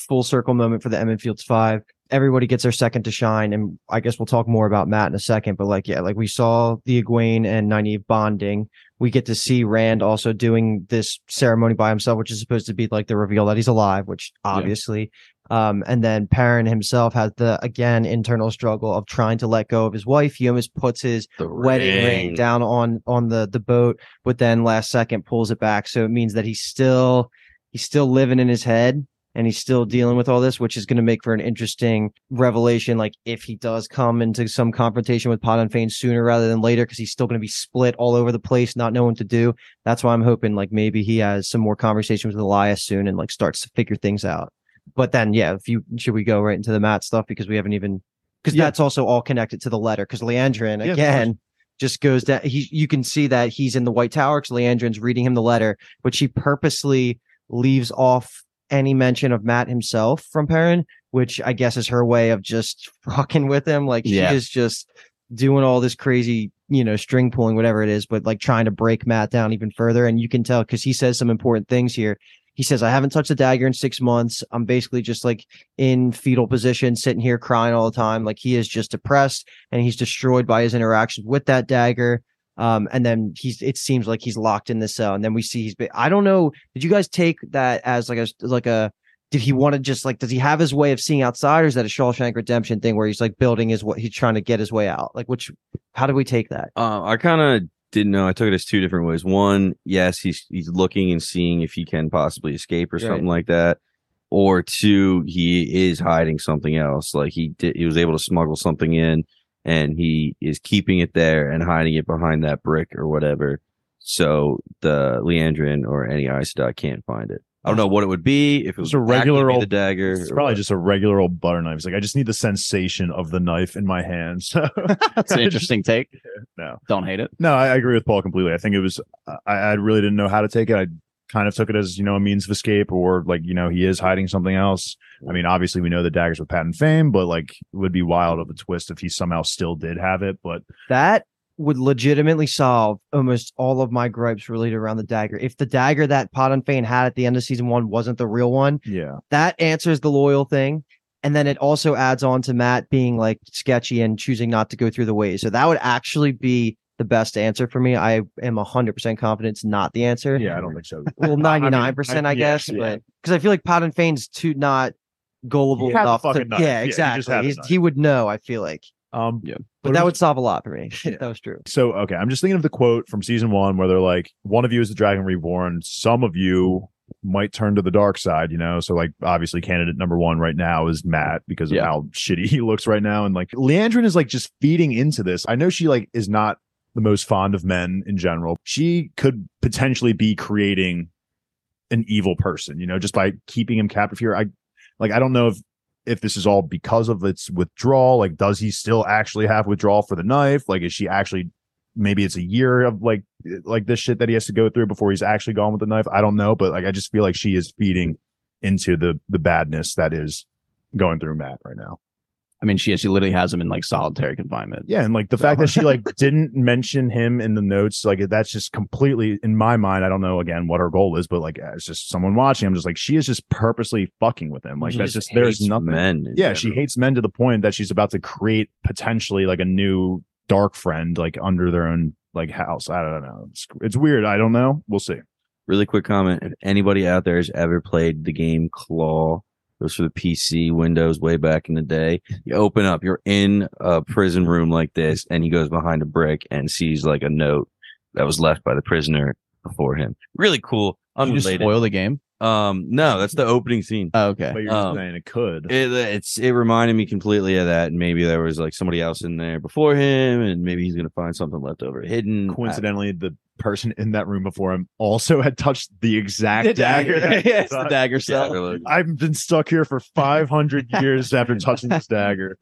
full circle moment for the Emmett Fields 5. Everybody gets their second to shine, and I guess we'll talk more about Mat in a second. But like, yeah, like we saw the Egwene and Nynaeve bonding. We get to see Rand also doing this ceremony by himself, which is supposed to be like the reveal that he's alive, which obviously. Yeah. And then Perrin himself has the, again, internal struggle of trying to let go of his wife. He almost puts his wedding ring down on the boat, but then last second pulls it back. So it means that he's still living in his head and he's still dealing with all this, which is going to make for an interesting revelation. Like if he does come into some confrontation with Padan Fain sooner rather than later, because he's still going to be split all over the place, not knowing what to do. That's why I'm hoping like maybe he has some more conversations with Elyas soon and like starts to figure things out. But then, yeah, should we go right into the Mat stuff? Because we haven't even... Because that's also all connected to the letter. Because Liandrin, again, just goes down... You can see that he's in the White Tower because Leandrin's reading him the letter. But she purposely leaves off any mention of Mat himself from Perrin, which I guess is her way of just fucking with him. Like, she is just doing all this crazy, you know, string pulling, whatever it is, but like trying to break Mat down even further. And you can tell because he says some important things here. He says, I haven't touched a dagger in 6 months. I'm basically just like in fetal position, sitting here crying all the time. Like he is just depressed and he's destroyed by his interactions with that dagger. And then it seems like he's locked in this cell. And then we see I don't know. Did you guys take that as like a did he want to just like, does he have his way of seeing outside, or is that a Shawshank Redemption thing where he's like building what he's trying to get his way out? Like, how do we take that? I kind of didn't know. I took it as two different ways. One, yes, he's looking and seeing if he can possibly escape or something like that. Or two, he is hiding something else. Like he was able to smuggle something in, and he is keeping it there and hiding it behind that brick or whatever. So the Liandrin or any Aes Sedai can't find it. I don't know what it would be if it was a regular old dagger. It's probably just a regular old butter knife. It's like I just need the sensation of the knife in my hand. So it's an interesting take. No, don't hate it. No, I agree with Paul completely. I think it was. I really didn't know how to take it. I kind of took it as, you know, a means of escape, or like, you know, he is hiding something else. I mean, obviously we know the dagger's with Padan Fain, but like it would be wild of a twist if he somehow still did have it. But that would legitimately solve almost all of my gripes related around the dagger. If the dagger that Padan Fain had at the end of season 1 wasn't the real one, that answers the Loial thing. And then it also adds on to Mat being like sketchy and choosing not to go through the ways. So that would actually be the best answer for me. I am 100% confident it's not the answer. Yeah, I don't think so. Well, 99%, I mean, I guess, but because I feel like Padan Fain's too not gullible enough. Exactly. He would know. I feel like. But that would solve a lot for me. That was true. So, okay, I'm just thinking of the quote from season 1 where they're like, one of you is the Dragon Reborn. Some of you might turn to the dark side, you know? So, like, obviously candidate number 1 right now is Mat because of how shitty he looks right now. And, like, Liandrin is, like, just feeding into this. I know she, like, is not the most fond of men in general. She could potentially be creating an evil person, you know, just by keeping him captive here. I don't know if this is all because of its withdrawal. Like, does he still actually have withdrawal for the knife? Like, is she actually, maybe it's a year of like this shit that he has to go through before he's actually gone with the knife. I don't know, but like I just feel like she is feeding into the badness that is going through Mat right now. I mean, she literally has him in like solitary confinement. Yeah, and like the fact that she like didn't mention him in the notes, like that's just completely in my mind. I don't know again what her goal is, but like it's just someone watching. I'm just like, she is just purposely fucking with him. Like she that's just there's nothing. Men, yeah, she hates men to the point that she's about to create potentially like a new dark friend like under their own like house. I don't know. It's weird. I don't know. We'll see. Really quick comment: if anybody out there has ever played the game Claw, Those for the PC Windows way back in the day. You open up, you're in a prison room like this, and he goes behind a brick and sees like a note that was left by the prisoner before him. Really cool. Unrelated. Did you spoil the game? No, that's the opening scene. Oh, okay. But you're saying it could. It reminded me completely of that. And maybe there was like somebody else in there before him, and maybe he's gonna find something left over hidden. Coincidentally, the person in that room before him also had touched the exact dagger. Yes, the dagger cell. Yeah. I've been stuck here for 500 years after touching this dagger.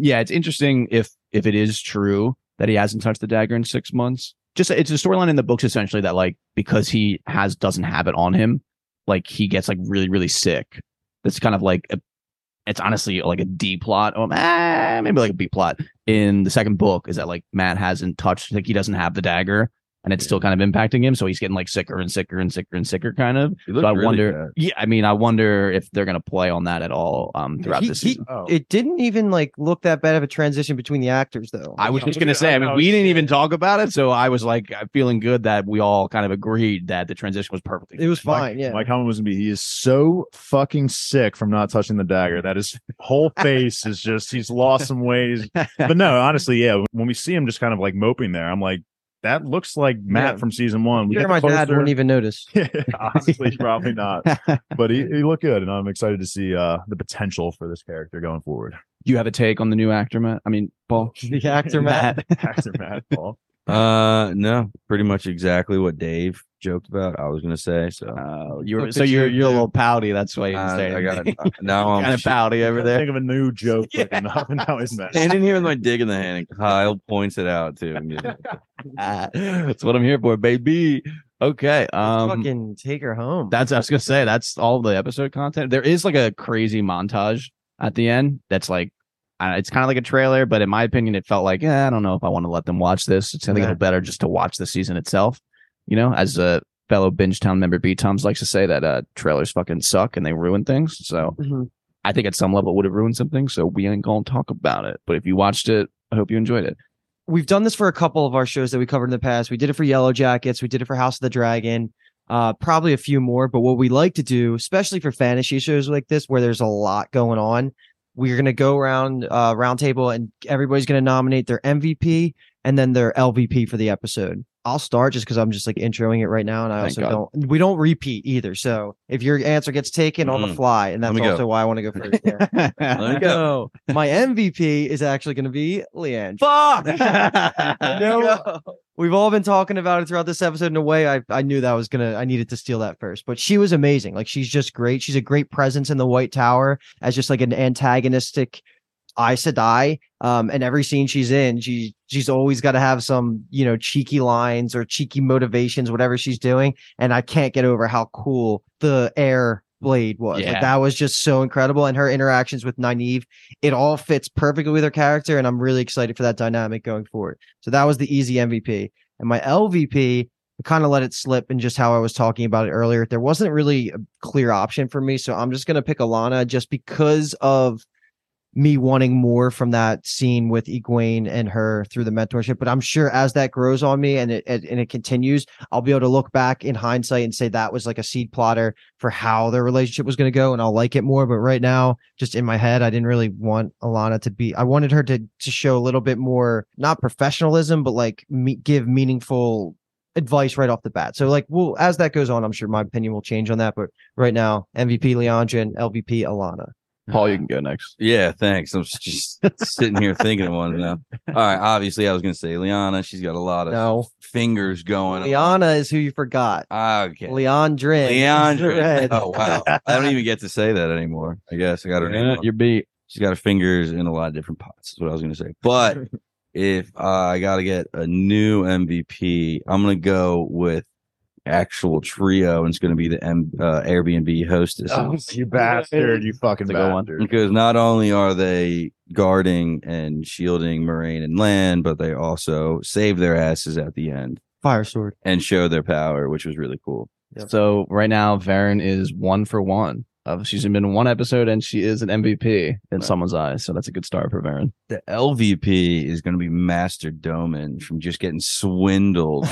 Yeah, it's interesting if it is true that he hasn't touched the dagger in 6 months. Just it's a storyline in the books essentially that like because he doesn't have it on him. Like he gets like really, really sick. That's kind of like it's honestly like a D plot, or maybe like a B plot in the second book. Is that like Mat hasn't touched, like he doesn't have the dagger, and it's still kind of impacting him. So he's getting like sicker and sicker and sicker and sicker, kind of. So I really wonder. Bad. Yeah, I mean, I wonder if they're gonna play on that at all throughout the season. It didn't even like look that bad of a transition between the actors, though. I was just gonna say. I mean, we didn't even talk about it, so I was like feeling good that we all kind of agreed that the transition was perfect. It was fine. My comment was gonna be: he is so fucking sick from not touching the dagger that his whole face is just—he's lost some ways. But no, honestly, yeah. When we see him just kind of like moping there, I'm like, that looks like Mat from season one. My dad wouldn't even notice. Yeah, honestly, probably not. But he looked good, and I'm excited to see the potential for this character going forward. Do you have a take on the new actor, Mat? I mean, Paul. The actor, Mat. Actor, Mat, Paul. No, pretty much exactly what Dave joked about. I was gonna say so. You're a little pouty. That's why you say I got it. Now I'm kind of pouty over there. Think of a new joke. Yeah. Now it's mad. Standing here with my dick in the hand, and Kyle points it out to me. That's what I'm here for, baby. Okay, fucking take her home. That's I was gonna say. That's all the episode content. There is like a crazy montage at the end. That's like. It's kind of like a trailer, but in my opinion, it felt like, I don't know if I want to let them watch this. It's going to be better just to watch the season itself. You know, as a fellow Bingetown member, B-Toms likes to say that trailers fucking suck and they ruin things. So I think at some level it would have ruined something. So we ain't going to talk about it. But if you watched it, I hope you enjoyed it. We've done this for a couple of our shows that we covered in the past. We did it for Yellow Jackets. We did it for House of the Dragon. Probably a few more. But what we like to do, especially for fantasy shows like this, where there's a lot going on, we're going to go around round table and everybody's going to nominate their MVP and then their LVP for the episode. I'll start just because I'm just like introing it right now. And I we don't repeat either. So if your answer gets taken on the fly, and that's also why I want to go first. There. Let me go. My MVP is actually going to be Liandrin. Fuck! We've all been talking about it throughout this episode in a way. I knew that was I needed to steal that first, but she was amazing. Like she's just great. She's a great presence in the White Tower as just like an antagonistic Aes Sedai. And every scene she's in, she's always got to have some, cheeky lines or cheeky motivations, whatever she's doing. And I can't get over how cool the air blade was. Yeah. Like, that was just so incredible. And her interactions with Nynaeve, it all fits perfectly with her character. And I'm really excited for that dynamic going forward. So that was the easy MVP. And my LVP, I kind of let it slip in just how I was talking about it earlier. There wasn't really a clear option for me. So I'm just going to pick Alanna just because of me wanting more from that scene with Egwene and her through the mentorship. But I'm sure as that grows on me and it continues, I'll be able to look back in hindsight and say that was like a seed plotter for how their relationship was going to go, and I'll like it more. But right now, just in my head, I didn't really want Alanna to be. I wanted her to show a little bit more, not professionalism, but like give meaningful advice right off the bat. So like, well, as that goes on, I'm sure my opinion will change on that. But right now, MVP Liandrin, LVP Alanna. Paul, you can go next. Yeah, thanks. I'm just sitting here thinking of one now. All right, obviously, I was going to say Liana. She's got a lot of fingers going. Liana is who you forgot. Okay. Liandrin. Oh, wow. I don't even get to say that anymore. I guess I got her name. Your beat. She's got her fingers in a lot of different pots is what I was going to say. But if I got to get a new MVP, I'm going to go with actual trio, and it's going to be the Airbnb hostess. Oh, you bastard! You fucking bastard! Because not only are they guarding and shielding Moiraine and Lan, but they also save their asses at the end, fire sword, and show their power, which was really cool. Yep. So right now, Verin is 1 for 1. She's been in one episode, and she is an MVP in someone's eyes. So that's a good start for Verin. The LVP is going to be Master Domon from just getting swindled.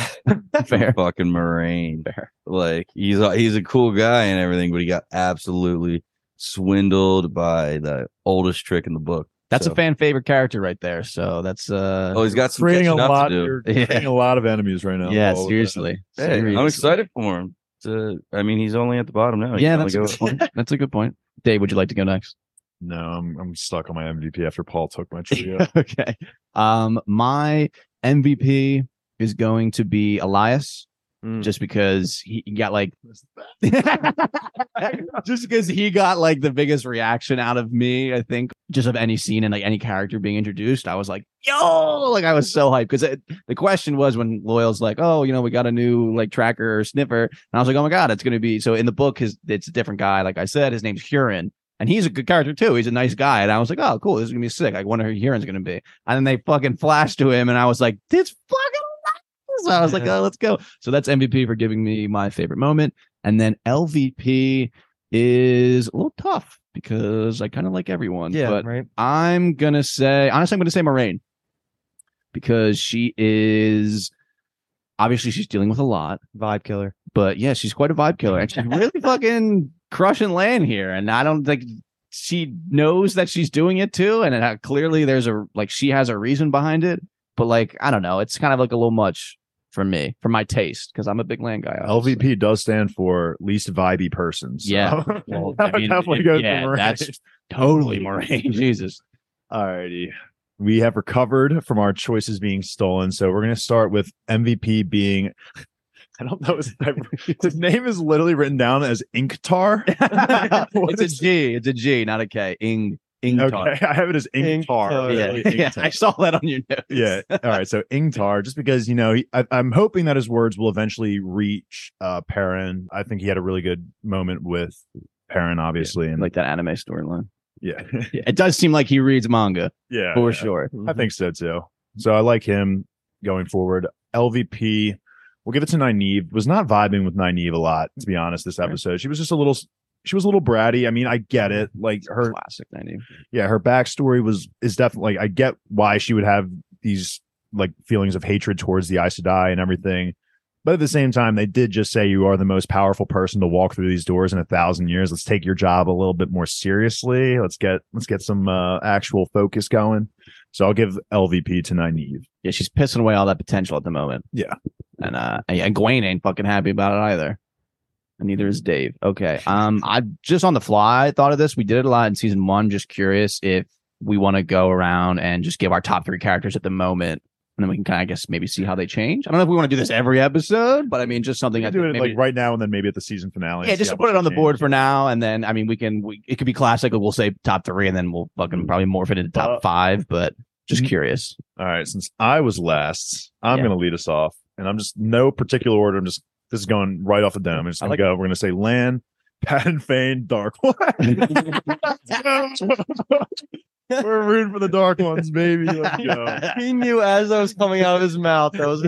Fair. Fucking Moiraine. Fair. Like he's a cool guy and everything, but he got absolutely swindled by the oldest trick in the book. That's a fan favorite character right there. So that's he's got some catching up to do. You're creating a lot of enemies right now. Yeah, seriously. Hey, I'm excited for him. I mean, he's only at the bottom now. Yeah, that's a good point. That's a good point. Dave, would you like to go next? No, I'm stuck on my MVP after Paul took my trio. Okay. My MVP is going to be Elyas. Just because he got like the biggest reaction out of me, I think, just of any scene and like any character being introduced. I was like, yo, like I was so hyped because the question was when Loial's like, oh, you know, we got a new like tracker or sniffer. And I was like, oh, my God, it's going to be. So in the book, it's a different guy. Like I said, his name's Hurin. And he's a good character, too. He's a nice guy. And I was like, oh, cool. This is going to be sick. I wonder who Hurin's going to be. And then they fucking flashed to him. And I was like, this fucking. So I was like, oh, let's go. So that's MVP for giving me my favorite moment. And then LVP is a little tough because I kind of like everyone. Yeah, but right. I'm going to say Moiraine because she is obviously she's dealing with a lot. Vibe killer. But yeah, she's quite a vibe killer. And she's really fucking crushing Lan here. And I don't think she knows that she's doing it too. And it, clearly there's she has a reason behind it. But I don't know. It's kind of like a little much for me, for my taste, because I'm a big Lan guy. Obviously. LVP does stand for least vibey person. So. Yeah. Well, that's totally Moiraine. Jesus. All righty. We have recovered from our choices being stolen. So we're going to start with MVP being... I don't know. His name is literally written down as Ingtar. It's a G, not a K. Ingtar. Okay, I have it as Ingtar. Yeah. Really, Ingtar. I saw that on your notes. Yeah. All right. So Ingtar, just because I'm hoping that his words will eventually reach Perrin. I think he had a really good moment with Perrin, obviously, and like that anime storyline. Yeah. It does seem like he reads manga. Yeah, for sure. I think so too. So I like him going forward. LVP, we'll give it to Nynaeve. Was not vibing with Nynaeve a lot, to be honest. This episode, she was just a little. She was a little bratty. I mean, I get it. Like her classic 90. Yeah, her backstory is definitely I get why she would have these like feelings of hatred towards the Aes Sedai and everything. But at the same time, they did just say you are the most powerful person to walk through these doors in 1,000 years. Let's take your job a little bit more seriously. Let's get some actual focus going. So I'll give LVP to Nynaeve. Yeah, she's pissing away all that potential at the moment. Yeah. And Egwene ain't fucking happy about it either. And neither is Dave. Okay. I just on the fly thought of this. We did it a lot in season one. Just curious if we want to go around and just give our top three characters at the moment. And then we can kind of, I guess, maybe see how they change. I don't know if we want to do this every episode, but I mean, just something. I do it maybe, like right now and then maybe at the season finale. Yeah, just to put it on the board for now. And then, I mean, it could be classic. We'll say top three and then we'll fucking probably morph it into top five. But just curious. All right. Since I was last, I'm going to lead us off. And I'm just no particular order. This is going right off the dome. I'm just going to go. We're going to say Lan, Padan Fain, Dark One. We're rooting for the Dark Ones, baby. Let's go. He knew as that was coming out of his mouth. All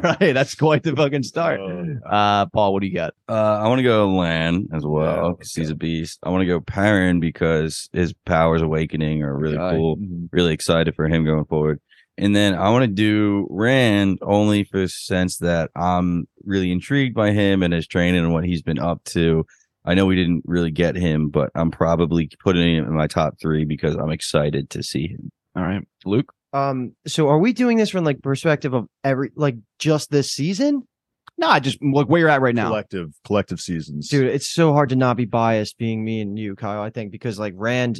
right, that's quite the fucking start. Paul, what do you got? I want to go Lan as well because he's a beast. I want to go Perrin because his powers awakening are really cool. Mm-hmm. Really excited for him going forward. And then I want to do Rand only for the sense that I'm really intrigued by him and his training and what he's been up to. I know we didn't really get him, but I'm probably putting him in my top three because I'm excited to see him. All right. Luke? So are we doing this from perspective of every just this season? No, just look where you're at right now. Collective seasons. Dude, it's so hard to not be biased being me and you, Kyle, I think, because Rand...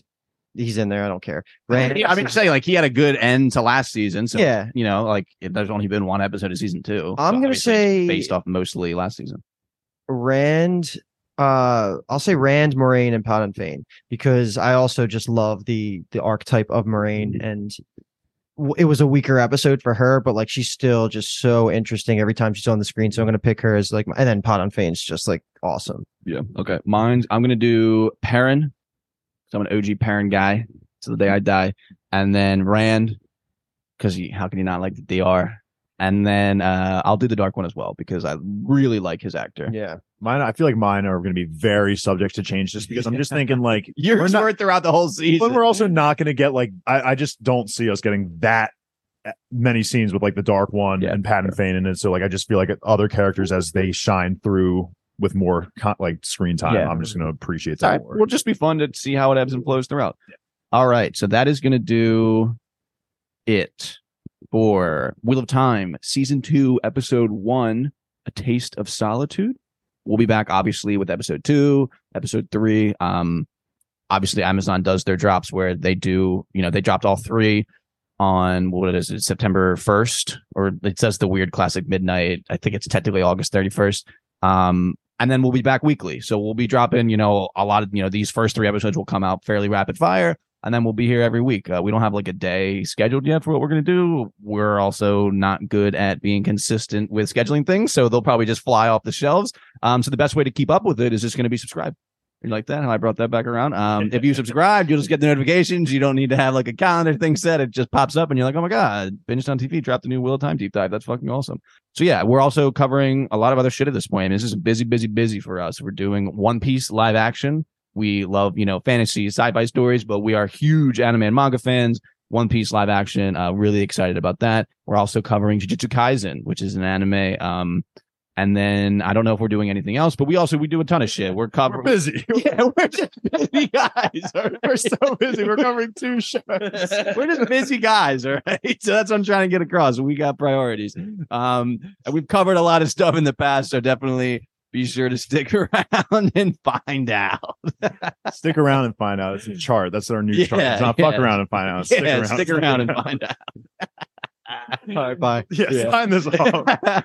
He's in there. I don't care. Rand, I mean, say he had a good end to last season. So, yeah. You know, there's only been one episode of season two. I'm going to say based off mostly last season. Rand. I'll say Rand, Moiraine and Padan Fain, because I also just love the archetype of Moiraine. And it was a weaker episode for her, but she's still just so interesting every time she's on the screen. So I'm going to pick her as and then Padan Fain's just awesome. Yeah. Okay. I'm going to do Perrin. So I'm an OG Perrin guy to the day I die. And then Rand, because how can you not like the DR? And then I'll do the Dark One as well, because I really like his actor. Yeah. I feel like mine are going to be very subject to change just because I'm just thinking you're not throughout the whole season. But we're also not going to get I just don't see us getting that many scenes with the Dark One and Padan Fain in it. So I just feel other characters as they shine through with more screen time, I'm just going to appreciate that more. We'll just be fun to see how it ebbs and flows throughout. Yeah. All right, so that is going to do it for Wheel of Time, Season 2, Episode 1, A Taste of Solitude. We'll be back, obviously, with Episode 2, Episode 3. Obviously, Amazon does their drops where they do, they dropped all three on, September 1st, or it says the weird classic midnight. I think it's technically August 31st. And then we'll be back weekly. So we'll be dropping, a lot of, these first three episodes will come out fairly rapid fire. And then we'll be here every week. We don't have a day scheduled yet for what we're going to do. We're also not good at being consistent with scheduling things. So they'll probably just fly off the shelves. So the best way to keep up with it is just going to be subscribed. You like that? How I brought that back around. If you subscribe, you'll just get the notifications. You don't need to have a calendar thing set. It just pops up and you're like, oh my God, Binged on TV dropped the new Wheel of Time deep dive. That's fucking awesome. So yeah, we're also covering a lot of other shit at this point. I mean, this is busy for us. We're doing One Piece live action. We love, fantasy, sci-fi stories, but we are huge anime and manga fans. One Piece live action. Really excited about that. We're also covering Jujutsu Kaisen, which is an anime. And then I don't know if we're doing anything else, but we do a ton of shit. We're busy. Yeah, we're just busy guys. Right? We're so busy. We're covering two shows. We're just busy guys, all right? So that's what I'm trying to get across. We got priorities. And we've covered a lot of stuff in the past, so definitely be sure to stick around and find out. Stick around and find out. It's a chart. That's our new chart. It's not fuck around and find out. Stick around and find out. All right, bye. Yeah. Sign this off.